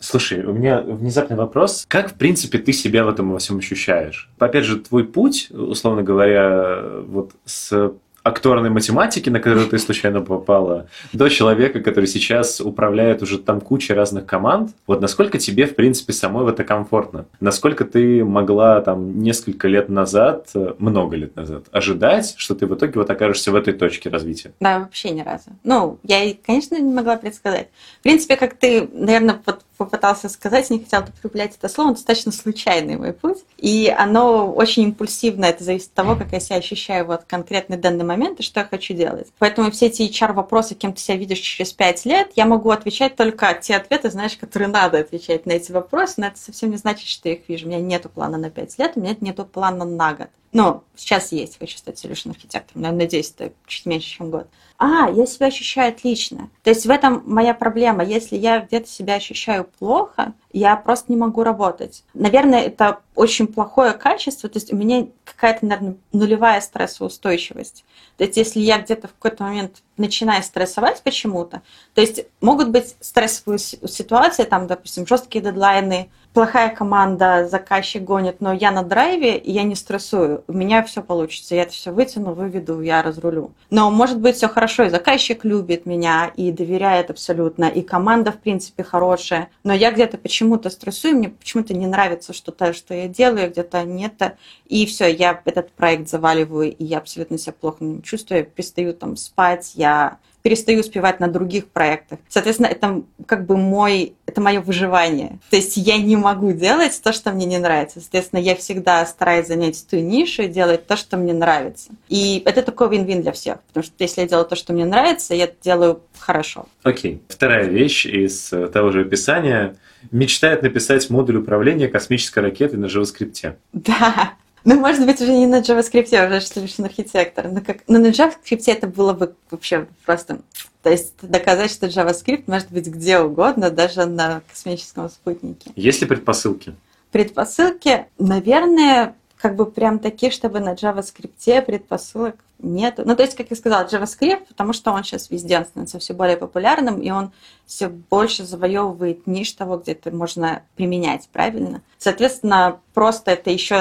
Слушай, у меня внезапный вопрос. Как, в принципе, ты себя в этом во всем ощущаешь? Опять же, твой путь, условно говоря, вот с акторной математики, на которую ты случайно попала, до человека, который сейчас управляет уже там кучей разных команд. Вот насколько тебе, в принципе, самой в это комфортно? Насколько ты могла там несколько лет назад, много лет назад, ожидать, что ты в итоге вот окажешься в этой точке развития? Да, вообще ни разу. Ну, я, конечно, не могла предсказать. В принципе, как ты, наверное, попытался сказать, не хотела употреблять это слово, достаточно случайный мой путь. И оно очень импульсивно. Это зависит от того, как я себя ощущаю вот конкретный данный момент, моменты, что я хочу делать. Поэтому все эти эйч ар-вопросы, кем ты себя видишь через пять лет, я могу отвечать только те ответы, знаешь, которые надо отвечать на эти вопросы, но это совсем не значит, что я их вижу. У меня нету плана на пять лет, у меня нету плана на год. Ну, сейчас есть, хочу стать solution архитектором, но, надеюсь, это чуть меньше, чем год. А, я себя ощущаю отлично. То есть в этом моя проблема. Если я где-то себя ощущаю плохо, я просто не могу работать. Наверное, это очень плохое качество, то есть у меня какая-то, наверное, нулевая стрессоустойчивость. То есть если я где-то в какой-то момент начинаю стрессовать почему-то, то есть могут быть стрессовые ситуации, там, допустим, жесткие дедлайны, плохая команда, заказчик гонит, но я на драйве, и я не стрессую. У меня все получится, я это все вытяну, выведу, я разрулю. Но может быть все хорошо, и заказчик любит меня, и доверяет абсолютно, и команда, в принципе, хорошая. Но я где-то почему-то стрессую, мне почему-то не нравится что-то, что я делаю, где-то нет. И все, я этот проект заваливаю, и я абсолютно себя плохо чувствую, я перестаю там спать, я перестаю успевать на других проектах. Соответственно, это как бы мой, это мое выживание. То есть я не могу делать то, что мне не нравится. Соответственно, я всегда стараюсь занять ту нишу и делать то, что мне нравится. И это такой вин-вин для всех, потому что если я делаю то, что мне нравится, я это делаю хорошо. Окей. Вторая вещь из того же описания. Мечтает написать модуль управления космической ракетой на JavaScript. Да. Ну, может быть, уже не на JavaScript, а уже solution архитектор. Но, как... Но на JavaScript это было бы вообще просто... То есть доказать, что JavaScript может быть где угодно, даже на космическом спутнике. Есть ли предпосылки? Предпосылки, наверное, как бы прям такие, чтобы на JavaScript предпосылок нету. Ну, то есть, как я сказала, JavaScript, потому что он сейчас везде становится все более популярным, и он все больше завоевывает ниш того, где это можно применять правильно. Соответственно, просто это еще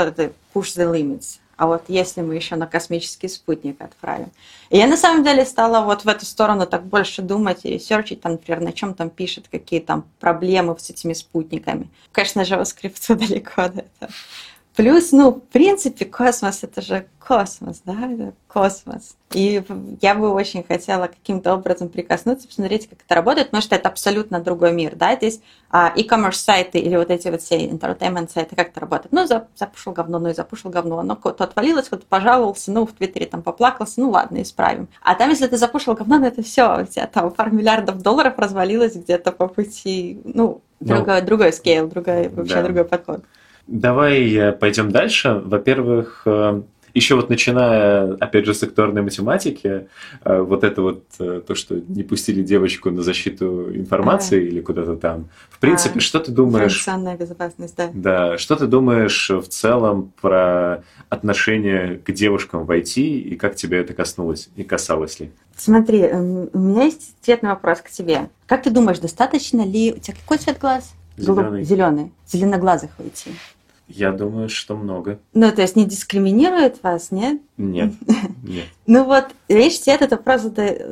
push the limits. А вот если мы еще на космический спутник отправим. И я на самом деле стала вот в эту сторону так больше думать и ресерчить, там, например, на чем там пишет, какие там проблемы с этими спутниками. Конечно, JavaScript далеко от этого. Плюс, ну, в принципе, космос — это же космос, да, это космос. И я бы очень хотела каким-то образом прикоснуться, посмотреть, как это работает, потому что это абсолютно другой мир, да, здесь а, e-commerce сайты или вот эти вот все entertainment сайты, как это работает. Ну, запушил говно, ну и запушил говно, оно то отвалилось, кто-то пожаловался, ну, в Твиттере там поплакался, ну, ладно, исправим. А там, если ты запушил говно, ну, это все, у тебя там пару миллиардов долларов развалилось где-то по пути, ну, ну другой, другой скейл, другой, вообще да. другой подход. Давай пойдем дальше. Во-первых, еще вот начиная, опять же, с секторной математики, вот это вот то, что не пустили девочку на защиту информации да. или куда-то там. В принципе, а, что ты думаешь... Информационная безопасность, да. Да. Что ты думаешь в целом про отношение к девушкам в ай ти и как тебя это коснулось и касалось ли? Смотри, у меня есть ответный вопрос к тебе. Как ты думаешь, достаточно ли... У тебя какой цвет глаз? Зеленый. Зеленый. Зеленоглазых уйти. Я думаю, что много. Ну, то есть не дискриминирует вас, нет? Нет. Нет. Ну вот, речь тебе этот вопрос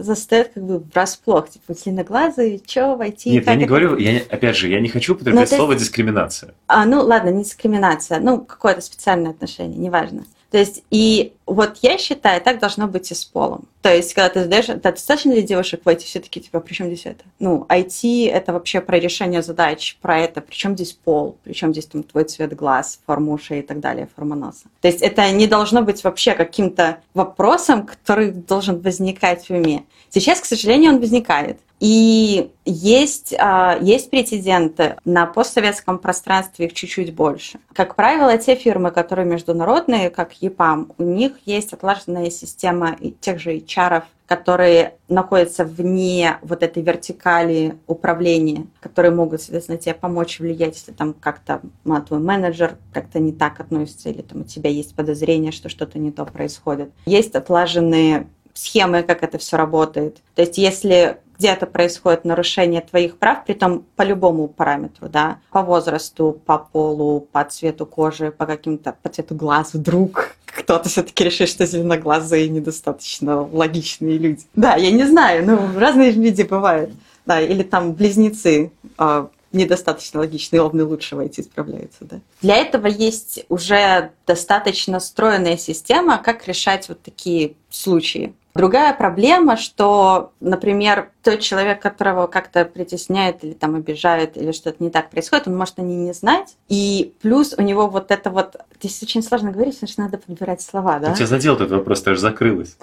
застает как бы врасплох. Типа, зеленоглазые, чё, войти? Нет, я не говорю, я, опять же, я не хочу употреблять ну, слово есть... дискриминация. А, ну ладно, не дискриминация, ну какое-то специальное отношение, неважно. То есть, и вот я считаю, так должно быть и с полом. То есть, когда ты задаешь, да, достаточно ли девушек в ай ти, все-таки, типа, при чем здесь это? Ну, ай ти — это вообще про решение задач, про это, при чем здесь пол, при чем здесь там твой цвет глаз, форма ушей и так далее, форма носа. То есть, это не должно быть вообще каким-то вопросом, который должен возникать в уме. Сейчас, к сожалению, он возникает. И есть, есть прецеденты, на постсоветском пространстве их чуть-чуть больше. Как правило, те фирмы, которые международные, как и пам, у них есть отлаженная система тех же эйч ар-ов, которые находятся вне вот этой вертикали управления, которые могут, соответственно, тебе помочь влиять, если там как-то ну, твой менеджер как-то не так относится, или там у тебя есть подозрение, что что-то не то происходит. Есть отлаженные схемы, как это все работает. То есть если где-то происходит нарушение твоих прав, притом по любому параметру, да, по возрасту, по полу, по цвету кожи, по каким-то, по цвету глаз, вдруг кто-то все-таки решит, что зеленоглазые недостаточно логичные люди. Да, я не знаю, ну, разные люди бывают. Да, или там близнецы э, недостаточно логичные, ровно лучше войти справляются, да. Для этого есть уже достаточно стройная система, как решать вот такие случаи. Другая проблема, что, например, тот человек, которого как-то притесняют или там обижают, или что-то не так происходит, он может о ней не знать. И плюс у него вот это вот... Здесь очень сложно говорить, потому что надо подбирать слова, да? У тебя задел этот вопрос, ты аж закрылась.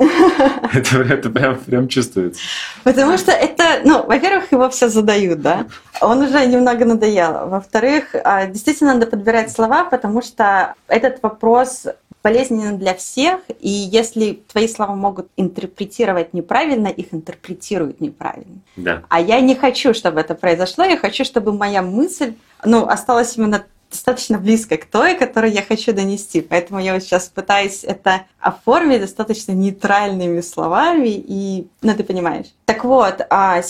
Это прям чувствуется. Потому что это... Ну, во-первых, его все задают, да? Он уже немного надоел. Во-вторых, действительно надо подбирать слова, потому что этот вопрос... болезненно для всех, и если твои слова могут интерпретировать неправильно, их интерпретируют неправильно. Да. А я не хочу, чтобы это произошло, я хочу, чтобы моя мысль, ну, осталась именно достаточно близко к той, которую я хочу донести. Поэтому я вот сейчас пытаюсь это оформить достаточно нейтральными словами, и, ну, ты понимаешь. Так вот,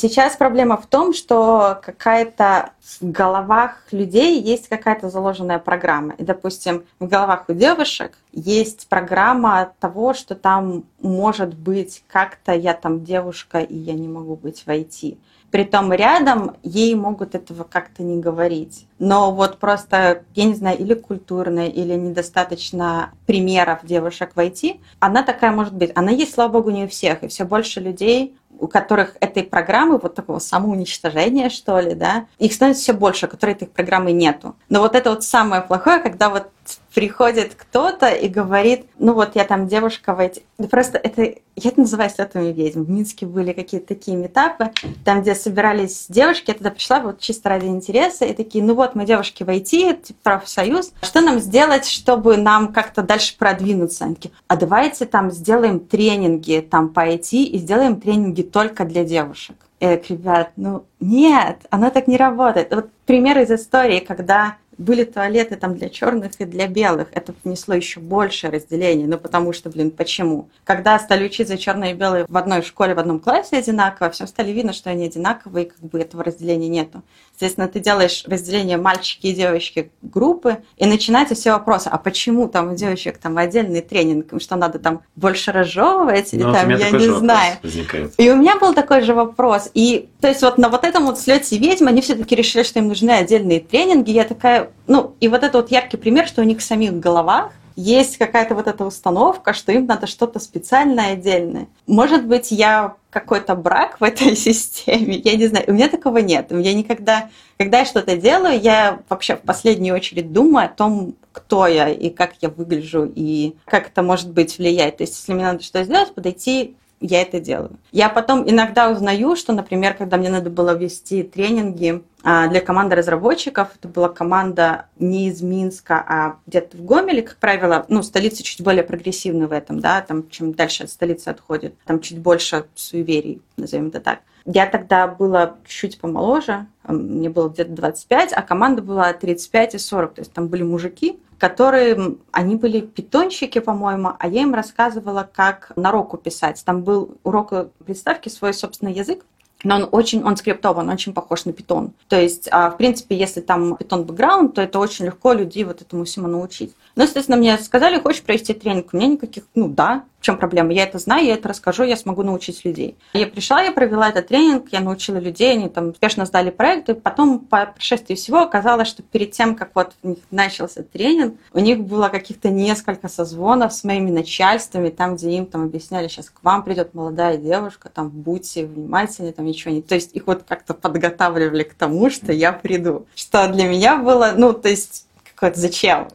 сейчас проблема в том, что какая-то в головах людей есть какая-то заложенная программа. И, допустим, в головах у девушек есть программа того, что там может быть как-то я там девушка, и я не могу быть в ай ти. Притом рядом ей могут этого как-то не говорить. Но вот просто, я не знаю, или культурная, или недостаточно примеров девушек в ай ти, она такая может быть. Она есть, слава богу, не у всех. И все больше людей, у которых этой программы, вот такого самоуничтожения, что ли, да, их становится все больше, у которых этой программы нету. Но вот это вот самое плохое, когда вот приходит кто-то и говорит, ну вот я там девушка в эти... Да просто это... Я это называю слетами ведьм. В Минске были какие-то такие митапы, там, где собирались девушки. Я туда пришла вот чисто ради интереса. И такие, ну вот, мы девушки в ай ти, типа профсоюз. Что нам сделать, чтобы нам как-то дальше продвинуться? Они такие, а давайте там сделаем тренинги там по ай ти и сделаем тренинги только для девушек. Я говорю, ребят, ну нет, оно так не работает. Вот пример из истории, когда... Были туалеты там для черных и для белых. Это внесло еще большее разделение. Ну, потому что, блин, почему? Когда стали учиться черные и белые в одной школе, в одном классе одинаково, всем стали видно, что они одинаковые, и как бы этого разделения нету. Соответственно, ты делаешь разделение мальчики и девочки группы, и начинаются все вопросы, а почему там у девочек там отдельный тренинг, им что надо там больше разжевывать, или ну, там, я не знаю. Возникает. И у меня был такой же вопрос. И, то есть, вот на вот этом вот слете ведьм они все-таки решили, что им нужны отдельные тренинги. Я такая... Ну, и вот это вот яркий пример, что у них в самих головах есть какая-то вот эта установка, что им надо что-то специальное, отдельное. Может быть, я какой-то брак в этой системе, я не знаю. У меня такого нет. Я никогда, когда я что-то делаю, я вообще в последнюю очередь думаю о том, кто я и как я выгляжу, и как это может быть влиять. То есть, если мне надо что-то сделать, подойти... Я это делаю. Я потом иногда узнаю, что, например, когда мне надо было вести тренинги для команды разработчиков, это была команда не из Минска, а где-то в Гомеле, как правило, ну, столицы чуть более прогрессивны в этом, да, там, чем дальше от столицы отходит, там чуть больше суеверий, назовем это так. Я тогда была чуть помоложе, мне было где-то двадцать пять, а команда была тридцать пять и сорок, то есть там были мужики, которые, они были питонщики, по-моему, а я им рассказывала, как на Року писать. Там был урок представки, свой собственный язык, но он очень, он скриптован, очень похож на питон. То есть, в принципе, если там питон-бэкграунд, то это очень легко людей вот этому всему научить. Ну, естественно, мне сказали, хочешь провести тренинг? У меня никаких, ну да, в чем проблема? Я это знаю, я это расскажу, я смогу научить людей. Я пришла, я провела этот тренинг, я научила людей, они там успешно сдали проект, и потом по прошествии всего оказалось, что перед тем, как вот у них начался тренинг, у них было каких-то несколько созвонов с моими начальствами, там, где им там объясняли, сейчас к вам придет молодая девушка, там, будьте внимательны, там, ничего не... То есть их вот как-то подготавливали к тому, что я приду. Что для меня было, ну, то есть... Зачем?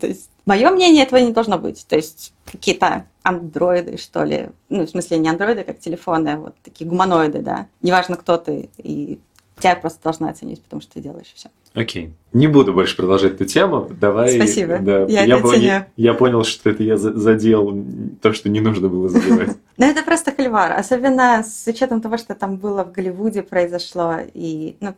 То есть, мое мнение, этого не должно быть. То есть какие-то андроиды, что ли, ну, в смысле, не андроиды, как телефоны, а вот такие гуманоиды, да. Неважно, кто ты, и тебя просто должна оценить, потому что ты делаешь все. Окей. Okay. Не буду больше продолжать эту тему. Давай. Спасибо. Да, я, я, по, я, я понял, что это я задел то, что не нужно было задевать. Ну, это просто кальвар. Особенно с учетом того, что там было в Голливуде, произошло. И, ну,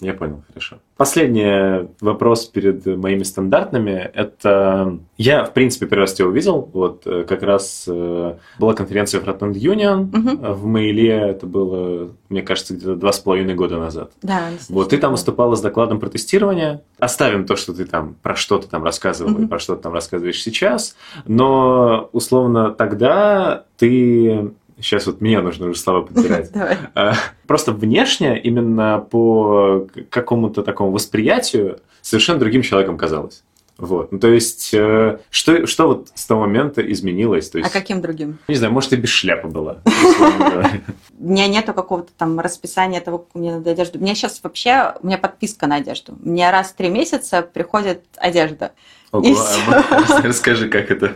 я понял, хорошо. Последний вопрос перед моими стандартными. Это я, в принципе, первый раз тебя увидел. Вот как раз была конференция Frontend Union uh-huh. в Мейле. Это было, мне кажется, где-то два с половиной года назад. Да. Вот ты там выступала с докладом про тестирование. Оставим то, что ты там про что ты там рассказывал uh-huh. и про что ты там рассказываешь сейчас. Но условно тогда ты Сейчас вот мне нужно уже слова подбирать. Просто внешне, именно по какому-то такому восприятию, совершенно другим человеком казалось. Вот. Ну, то есть, э, что, что вот с того момента изменилось? То есть, а каким другим? Не знаю, может, и без шляпы была. У меня нету какого-то там расписания того, как мне надо одежду. У меня сейчас вообще, у меня подписка на одежду. У меня раз в три месяца приходит одежда. Ого, расскажи, как это...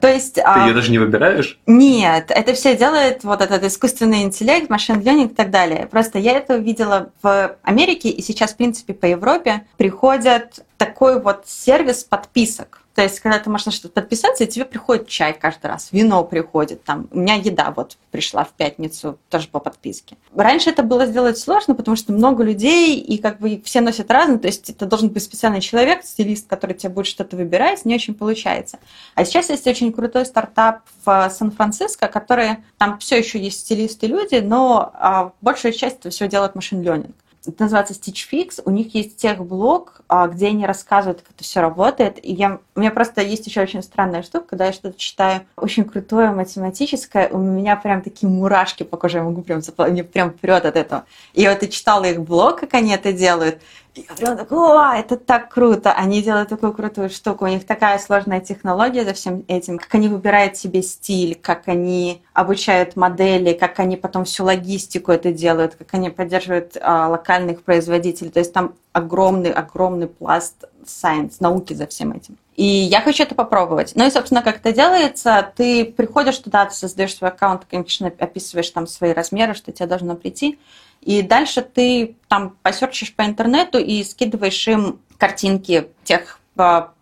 То есть, ты ее даже не выбираешь? Нет, это все делает вот этот искусственный интеллект, машин ленинг и так далее. Просто я это увидела в Америке, и сейчас, в принципе, по Европе приходит такой вот сервис подписок. То есть, когда ты можешь на что-то подписаться, и тебе приходит чай каждый раз, вино приходит, там, у меня еда вот пришла в пятницу, тоже по подписке. Раньше это было сделать сложно, потому что много людей, и как бы все носят разные, то есть это должен быть специальный человек, стилист, который тебе будет что-то выбирать, не очень получается. А сейчас есть очень крутой стартап в Сан-Франциско, который, там все еще есть стилисты люди, но большую часть этого всего делает машин ленинг. Это называется Stitch Fix. У них есть техблог, где они рассказывают, как это все работает. И я... У меня просто есть еще очень странная штука, когда я что-то читаю очень крутое, математическое, у меня прям такие мурашки по коже, я могу прям заплатить, мне прям прет от этого. И вот я читала их блог, как они это делают. И я прям так, о, это так круто! Они делают такую крутую штуку, у них такая сложная технология за всем этим, как они выбирают себе стиль, как они обучают модели, как они потом всю логистику это делают, как они поддерживают а, локальных производителей. То есть там огромный-огромный пласт science, науки за всем этим. И я хочу это попробовать. Ну и, собственно, как это делается, ты приходишь туда, ты создаешь свой аккаунт, конечно, описываешь там свои размеры, что тебе должно прийти, и дальше ты там посерчишь по интернету и скидываешь им картинки тех,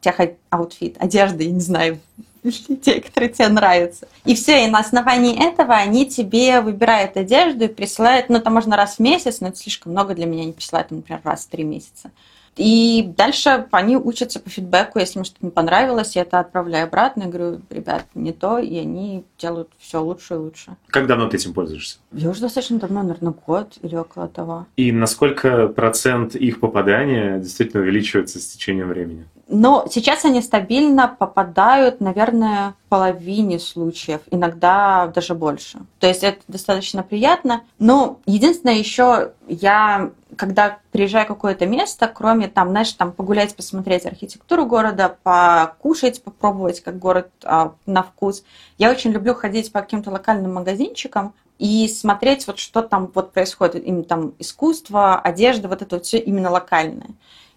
тех аутфит, одежды, я не знаю, те, которые тебе нравятся. И все, и на основании этого они тебе выбирают одежду и присылают, ну, там можно раз в месяц, но это слишком много для меня, не присылают, например, раз в три месяца. И дальше они учатся по фидбэку, если им что-то не понравилось, я это отправляю обратно, говорю, ребят, не то, и они делают все лучше и лучше. Как давно ты этим пользуешься? Я уже достаточно давно, наверное, год или около того. И насколько процент их попадания действительно увеличивается с течением времени? Ну, сейчас они стабильно попадают, наверное, в половине случаев, иногда даже больше. То есть это достаточно приятно. Но единственное еще, я, когда приезжаю в какое-то место, кроме там, знаешь, там погулять, посмотреть архитектуру города, покушать, попробовать, как город а, на вкус, я очень люблю ходить по каким-то локальным магазинчикам и смотреть, вот что там вот происходит, именно там искусство, одежда, вот это вот все именно локальное.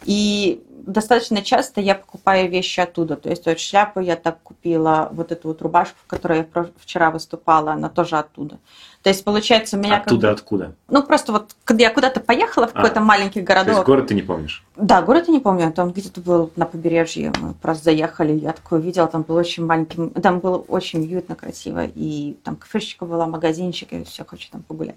И достаточно часто я покупаю вещи оттуда. То есть вот шляпу я так купила, вот эту вот рубашку, в которой я вчера выступала, она тоже оттуда. То есть получается у меня... Оттуда как... откуда? Ну просто вот когда я куда-то поехала в а, какой-то маленький городок. То есть город ты не помнишь? Да, город я не помню. Там где-то был на побережье, мы просто заехали, я такое видела, там был очень маленький... Там было очень уютно, красиво. И там кафешечка была, магазинчик, и все, хочу там погулять.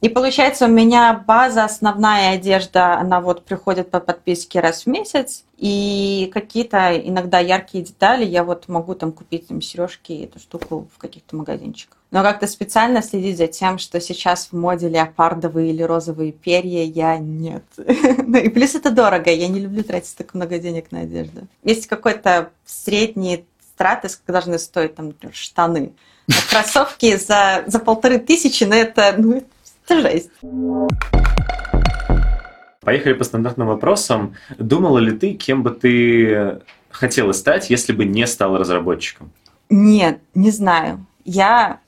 И получается у меня база, основная одежда, она вот приходит по подписке раз в месяц, и какие-то иногда яркие детали я вот могу там купить, там сережки и эту штуку в каких-то магазинчиках. Но как-то специально следить за тем, что сейчас в моде леопардовые или розовые перья, я нет. Ну и плюс это дорого, я не люблю тратить так много денег на одежду. Есть какой-то средний траты, должны стоить там, например, штаны. А кроссовки за, за полторы тысячи, но это... Ну, это жесть. Поехали по стандартным вопросам. Думала ли ты, кем бы ты хотела стать, если бы не стала разработчиком? Нет, не знаю. Я...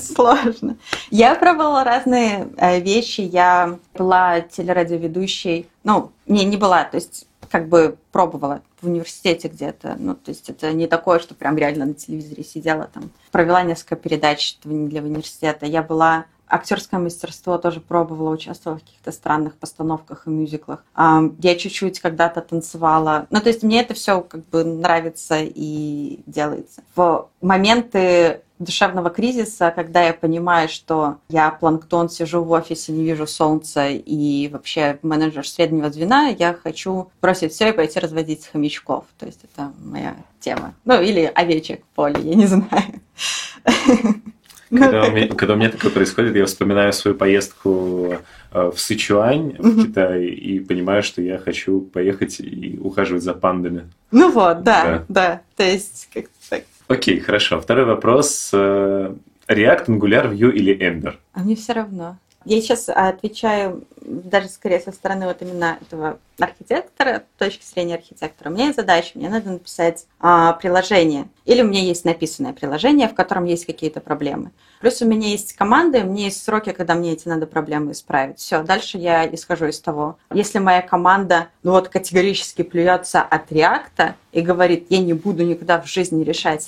Сложно. Я пробовала разные вещи. Я была телерадиоведущей. Ну, не, не была, то есть как бы пробовала в университете где-то. Ну, то есть это не такое, что прям реально на телевизоре сидела там. Провела несколько передач для университета. Я была... Актерское мастерство тоже пробовала, участвовала в каких-то странных постановках и мюзиклах. Я чуть-чуть когда-то танцевала. Ну, то есть мне это все как бы нравится и делается. В моменты душевного кризиса, когда я понимаю, что я планктон, сижу в офисе, не вижу солнца и вообще менеджер среднего звена, я хочу бросить все и пойти разводить хомячков. То есть это моя тема. Ну, или овечек в поле, я не знаю. Когда у, меня, когда у меня такое происходит, я вспоминаю свою поездку в Сычуань, в Китай, и понимаю, что я хочу поехать и ухаживать за пандами. Ну вот, да, да. да. То есть как-то так. Окей, хорошо. Второй вопрос. React, Angular, Vue или Ember? А мне все равно. Я сейчас отвечаю даже скорее со стороны вот именно этого архитектора, с точки зрения архитектора. У меня есть задача, мне надо написать а, приложение. Или у меня есть написанное приложение, в котором есть какие-то проблемы. Плюс у меня есть команды, у меня есть сроки, когда мне эти надо проблемы исправить. Все, дальше я исхожу из того. Если моя команда ну вот, категорически плюется от React и говорит, я не буду никогда в жизни решать,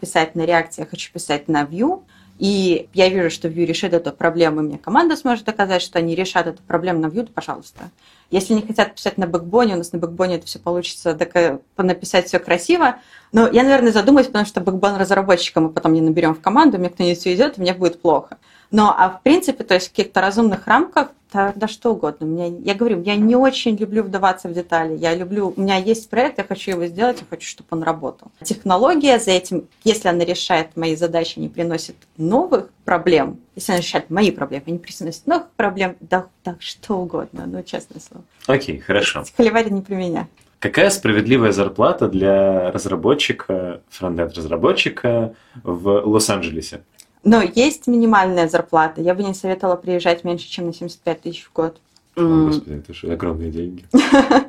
писать на React, я хочу писать на Vue, и я вижу, что Vue решит эту проблему, и мне команда сможет доказать, что они решат эту проблему на Vue, то пожалуйста. Если не хотят писать на бэкбоне, у нас на бэкбоне это все получится, так написать все красиво. Но я, наверное, задумаюсь, потому что бэкбон разработчика мы потом не наберем в команду, мне кто-нибудь уйдет, у меня будет плохо. Но а в принципе, то есть в каких-то разумных рамках, да, да что угодно. Меня, я говорю, я не очень люблю вдаваться в детали. Я люблю, у меня есть проект, я хочу его сделать, я хочу, чтобы он работал. Технология за этим, если она решает мои задачи, не приносит новых проблем, если она решает мои проблемы, они приносят новых проблем, да, да что угодно, ну честное слово. Окей, хорошо. Холиварь не про меня. Какая справедливая зарплата для разработчика, фронтенд-разработчика в Лос-Анджелесе? Но есть минимальная зарплата. Я бы не советовала приезжать меньше, чем на семьдесят пять тысяч в год. О, Господи, это же огромные деньги.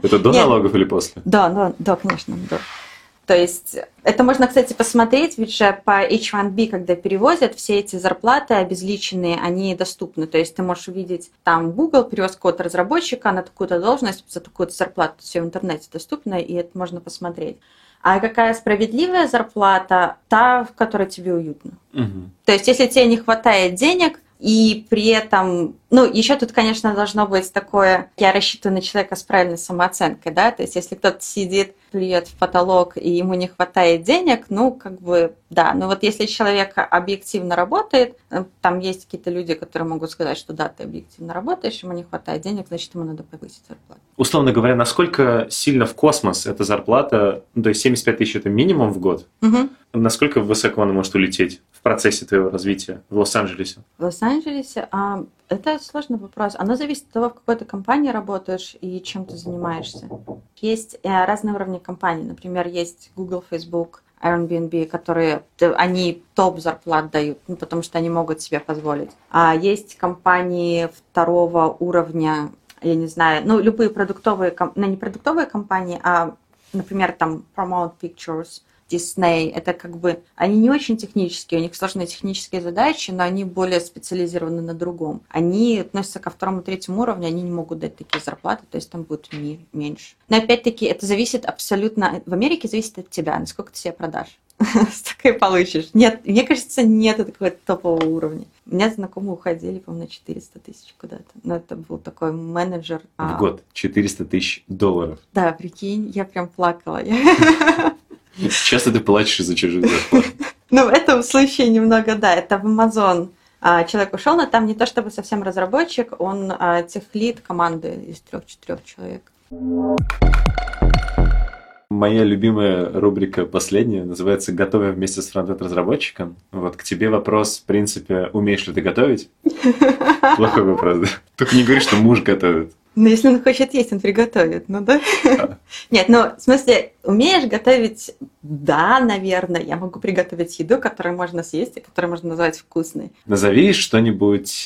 Это до налогов или после? Да, да, конечно, да. То есть это можно, кстати, посмотреть, ведь же по эйч один би, когда перевозят, все эти зарплаты обезличенные, они доступны. То есть ты можешь увидеть, там Google перевез код разработчика на такую-то должность, за такую-то зарплату, все в интернете доступно, и это можно посмотреть. А какая справедливая зарплата, та, в которой тебе уютно. Угу. То есть если тебе не хватает денег, и при этом, ну, еще тут, конечно, должно быть такое, я рассчитываю на человека с правильной самооценкой, да, то есть если кто-то сидит, плюет в потолок, и ему не хватает денег, ну, как бы, да, но вот если человек объективно работает, там есть какие-то люди, которые могут сказать, что да, ты объективно работаешь, ему не хватает денег, значит, ему надо повысить зарплату. Условно говоря, насколько сильно в космос эта зарплата, ну, то есть семьдесят пять тысяч – это минимум в год, угу. Насколько высоко она может улететь в процессе твоего развития в Лос-Анджелесе? В Лос-Анджелесе? А, это сложный вопрос. Оно зависит от того, в какой ты компании работаешь и чем ты занимаешься. Есть а, разные уровни компаний. Например, есть Google, Facebook, Airbnb, которые, они топ зарплат дают, ну, потому что они могут себе позволить. А есть компании второго уровня, я не знаю, ну, любые продуктовые, ну, не продуктовые компании, а, например, там, Paramount Pictures, Disney, это как бы, они не очень технические, у них сложные технические задачи, но они более специализированы на другом. Они относятся ко второму, третьему уровню, они не могут дать такие зарплаты, то есть там будет меньше. Но опять-таки это зависит абсолютно, в Америке зависит от тебя, насколько ты себя продашь, столько и получишь. Нет, мне кажется, нет такого топового уровня. У меня знакомые уходили, по-моему, на четыреста тысяч куда-то. Но это был такой менеджер. В год четыреста тысяч долларов. Да, прикинь, я прям плакала. Часто ты плачешь из-за чужих зарплат. Ну, в этом случае немного, да. Это в Amazon человек ушел, но там не то чтобы совсем разработчик, он техлид команды из трех-четырех человек. Моя любимая рубрика последняя называется «Готовим вместе с фронтенд-разработчиком». Вот к тебе вопрос, в принципе, умеешь ли ты готовить? Плохой вопрос, да? Только не говори, что муж готовит. Ну, если он хочет есть, он приготовит, ну да? А. Нет, ну, в смысле, умеешь готовить? Да, наверное, я могу приготовить еду, которую можно съесть и которую можно назвать вкусной. Назови что-нибудь,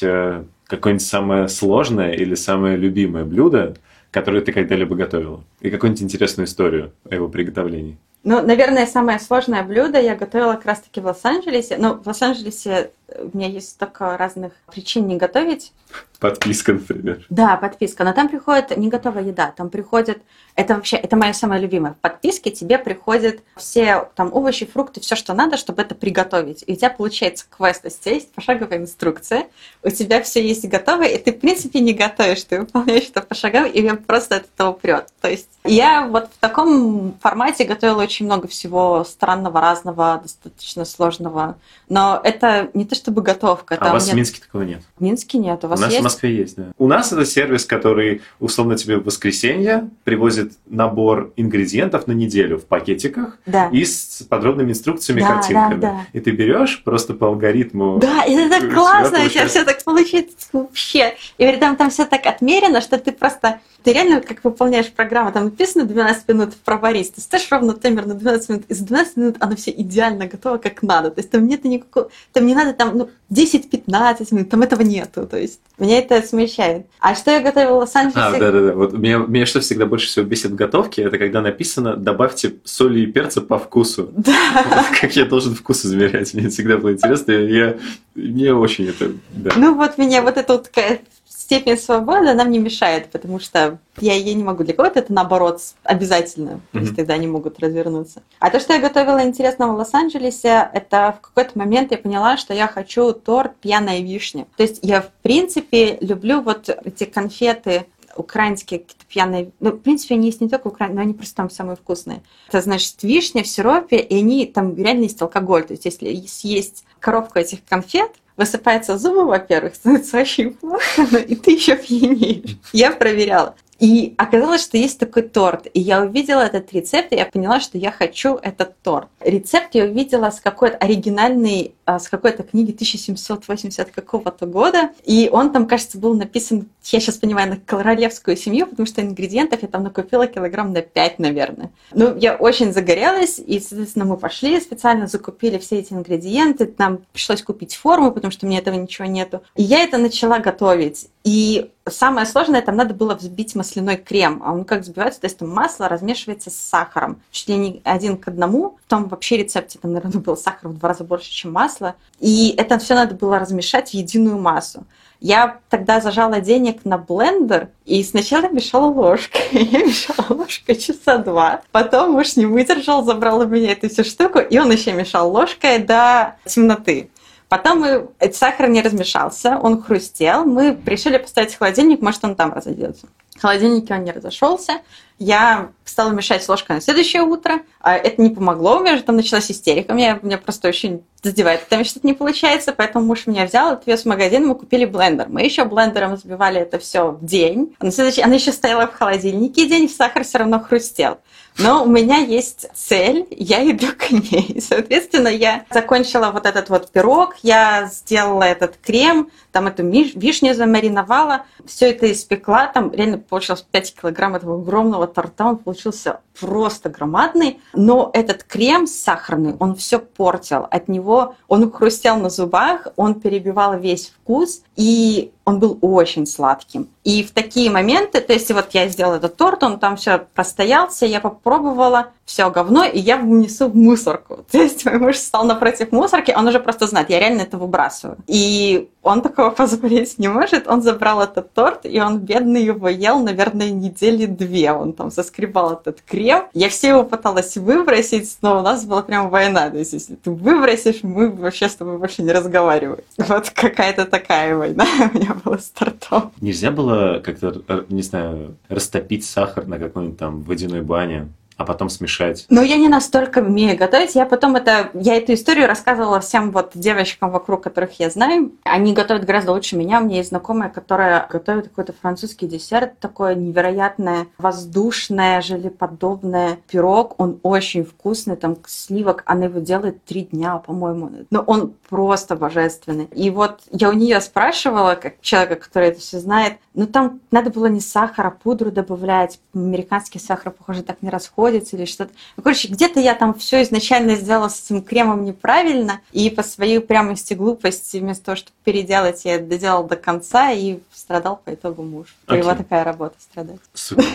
какое-нибудь самое сложное или самое любимое блюдо, которое ты когда-либо готовила, и какую-нибудь интересную историю о его приготовлении. Ну, наверное, самое сложное блюдо я готовила как раз-таки в Лос-Анджелесе. Ну, в Лос-Анджелесе у меня есть столько разных причин не готовить. Подписка, например. Да, подписка. Но там приходит не готовая еда. Там приходит... Это вообще... Это моё самое любимое. В подписке тебе приходят все там овощи, фрукты, все, что надо, чтобы это приготовить. И у тебя получается квест. У тебя есть пошаговая инструкция. У тебя все есть готовое, и ты, в принципе, не готовишь. Ты выполняешь это по шагам, и меня просто от этого прёт. То есть я вот в таком формате готовила очень очень много всего странного, разного, достаточно сложного. Но это не то чтобы готовка. А у вас нет... в Минске такого нет? В Минске нет. У вас у нас есть? В Москве есть, да. У нас это сервис, который, условно, тебе в воскресенье привозит набор ингредиентов на неделю в пакетиках, да, и с подробными инструкциями, да, картинками. Да, да. И ты берешь просто по алгоритму... Да, и это так классно, у тебя все так получается вообще. И при этом там все так отмерено, что ты просто... Ты реально как выполняешь программу, там написано двенадцать минут проварить, ты ставишь ровно таймер на двенадцать минут, и за двенадцать минут оно все идеально готово, как надо. То есть там нет никакого... Там не надо там, ну, десять-пятнадцать минут, там этого нету. То есть меня это смущает. А что я готовила в Лос-Анджелесе? А, да-да-да. Вот меня, меня что всегда больше всего бесит в готовке, это когда написано «добавьте соли и перца по вкусу». Да. Вот как я должен вкус измерять? Мне всегда было интересно. Я... Мне очень это... Да. Ну вот меня вот эта вот такая... степень свободы, она мне мешает, потому что я ей не могу. Для кого-то это, наоборот, обязательно, если mm-hmm. тогда они могут развернуться. А то, что я готовила интересного в Лос-Анджелесе, это в какой-то момент я поняла, что я хочу торт «Пьяная вишня». То есть я, в принципе, люблю вот эти конфеты украинские, какие-то пьяные... Ну, в принципе, они есть не только украинские, но они просто там самые вкусные. Это, значит, вишня в сиропе, и они там реально есть алкоголь. То есть если съесть коробку этих конфет, высыпаются зубы, во-первых, становится очень плохо, и ты еще пьянеешь. Я проверяла. И оказалось, что есть такой торт. И я увидела этот рецепт, и я поняла, что я хочу этот торт. Рецепт я увидела с какой-то оригинальной, с какой-то книги тысяча семьсот восьмидесятого какого-то года. И он там, кажется, был написан, я сейчас понимаю, на королевскую семью, потому что ингредиентов я там накупила килограмм на пять, наверное. Ну, я очень загорелась, и, соответственно, мы пошли, специально закупили все эти ингредиенты. Нам пришлось купить форму, потому что у меня этого ничего нету. И я это начала готовить. И самое сложное, там надо было взбить масляной крем. А он как взбивается? То есть там масло размешивается с сахаром. Чуть ли не один к одному. Там вообще рецепте, там, наверное, был сахар в два раза больше, чем масло. И это все надо было размешать в единую массу. Я тогда зажала денег на блендер, и сначала мешала ложкой. Я мешала ложкой часа два. Потом муж не выдержал, забрал у меня эту всю штуку, и он еще мешал ложкой до темноты. Потом мы, этот сахар не размешался, он хрустел. Мы решили поставить в холодильник, может, он там разойдется. В холодильнике он не разошелся. Я стала мешать ложкой на следующее утро. Это не помогло, у меня же там началась истерика. У меня, у меня просто очень задевает, потому что это не получается. Поэтому муж меня взял, отвез в магазин, мы купили блендер. Мы еще блендером взбивали это все в день. На следующий... Она еще стояла в холодильнике день, и сахар все равно хрустел. Но у меня есть цель, я иду к ней. Соответственно, я закончила вот этот вот пирог, я сделала этот крем, там эту вишню замариновала, все это испекла, там реально получилось пять килограмм этого огромного торта, он получился просто громадный, но этот крем сахарный, он все портил, от него он хрустел на зубах, он перебивал весь вкус, и он был очень сладким. И в такие моменты, то есть вот я сделала этот торт, он там все простоялся, я попробовала, все говно, и я внесу в мусорку. То есть мой муж встал напротив мусорки, он уже просто знает, я реально это выбрасываю. И он такого позволить не может, он забрал этот торт, и он, бедный, его ел, наверное, недели две. Он там соскребал этот крем. Я все его пыталась выбросить, но у нас была прям война. То есть если ты выбросишь, мы вообще с тобой больше не разговариваем. Вот какая-то такая война у меня была с тортом. Нельзя было как-то, не знаю, растопить сахар на какой-нибудь там водяной бане, а потом смешать? Ну, я не настолько умею готовить. Я потом это... Я эту историю рассказывала всем вот девочкам вокруг, которых я знаю. Они готовят гораздо лучше меня. У меня есть знакомая, которая готовит какой-то французский десерт, такое невероятное, воздушное, желеподобное пирог. Он очень вкусный, там, сливок. Она его делает три дня, по-моему. Но он просто божественный. И вот я у нее спрашивала, как человека, который это все знает, ну, там надо было не сахар, а пудру добавлять. Американский сахар, похоже, так не расходится. Или что-то. Ну, короче, где-то я там все изначально сделала с этим кремом неправильно, и по своей упрямости, глупости, вместо того, чтобы переделать, я доделала до конца, и страдал по итогу муж. Okay. Его такая работа страдает. Супер.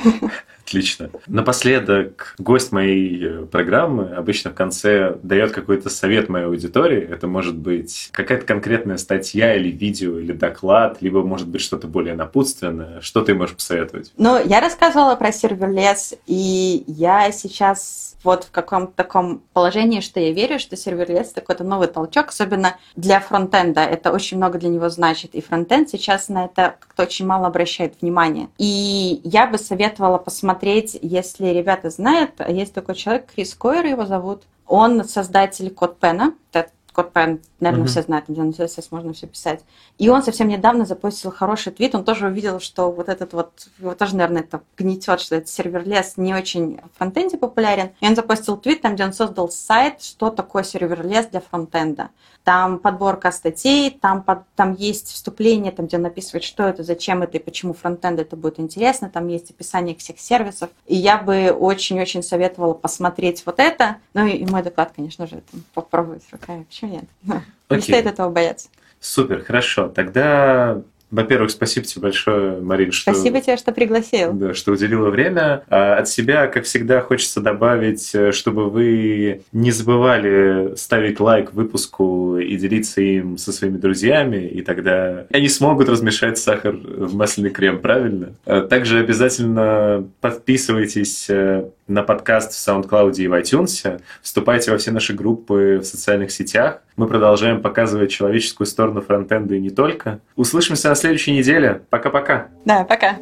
Отлично. Напоследок, гость моей программы обычно в конце дает какой-то совет моей аудитории. Это может быть какая-то конкретная статья или видео, или доклад, либо, может быть, что-то более напутственное. Что ты можешь посоветовать? Ну, я рассказывала про серверлес, и я сейчас вот в каком-то таком положении, что я верю, что серверлес — это какой-то новый толчок, особенно для фронтенда. Это очень много для него значит, и фронтенд сейчас на это как-то очень мало обращает внимания. И я бы советовала посмотреть, если ребята знают, есть такой человек, Крис Койер его зовут, он создатель CodePen. CodePen, наверное, mm-hmm. все знают, где на си эс эс можно все писать. И он совсем недавно запустил хороший твит, он тоже увидел, что вот этот вот, его тоже, наверное, это гнетет, что этот серверлес не очень в фронтенде популярен. И он запустил твит, там, где он создал сайт, что такое серверлес для фронтенда. Там подборка статей, там, под, там есть вступление, там, где он описывает, что это, зачем это и почему фронтенду это будет интересно, там есть описание всех сервисов. И я бы очень-очень советовала посмотреть вот это. Ну и, и мой доклад, конечно же, там, попробовать руками. Почему нет? Okay. Не стоит этого бояться. Супер, хорошо. Тогда, во-первых, спасибо тебе большое, Марин, что... Спасибо тебе, что пригласил. Да, что уделила время. От себя, как всегда, хочется добавить, чтобы вы не забывали ставить лайк выпуску и делиться им со своими друзьями, и тогда они смогут размешать сахар в масляный крем, правильно? Также обязательно подписывайтесь на подкаст в SoundCloud и в iTunes. Вступайте во все наши группы в социальных сетях. Мы продолжаем показывать человеческую сторону фронтенда и не только. Услышимся на следующей неделе. Пока-пока. Да, пока.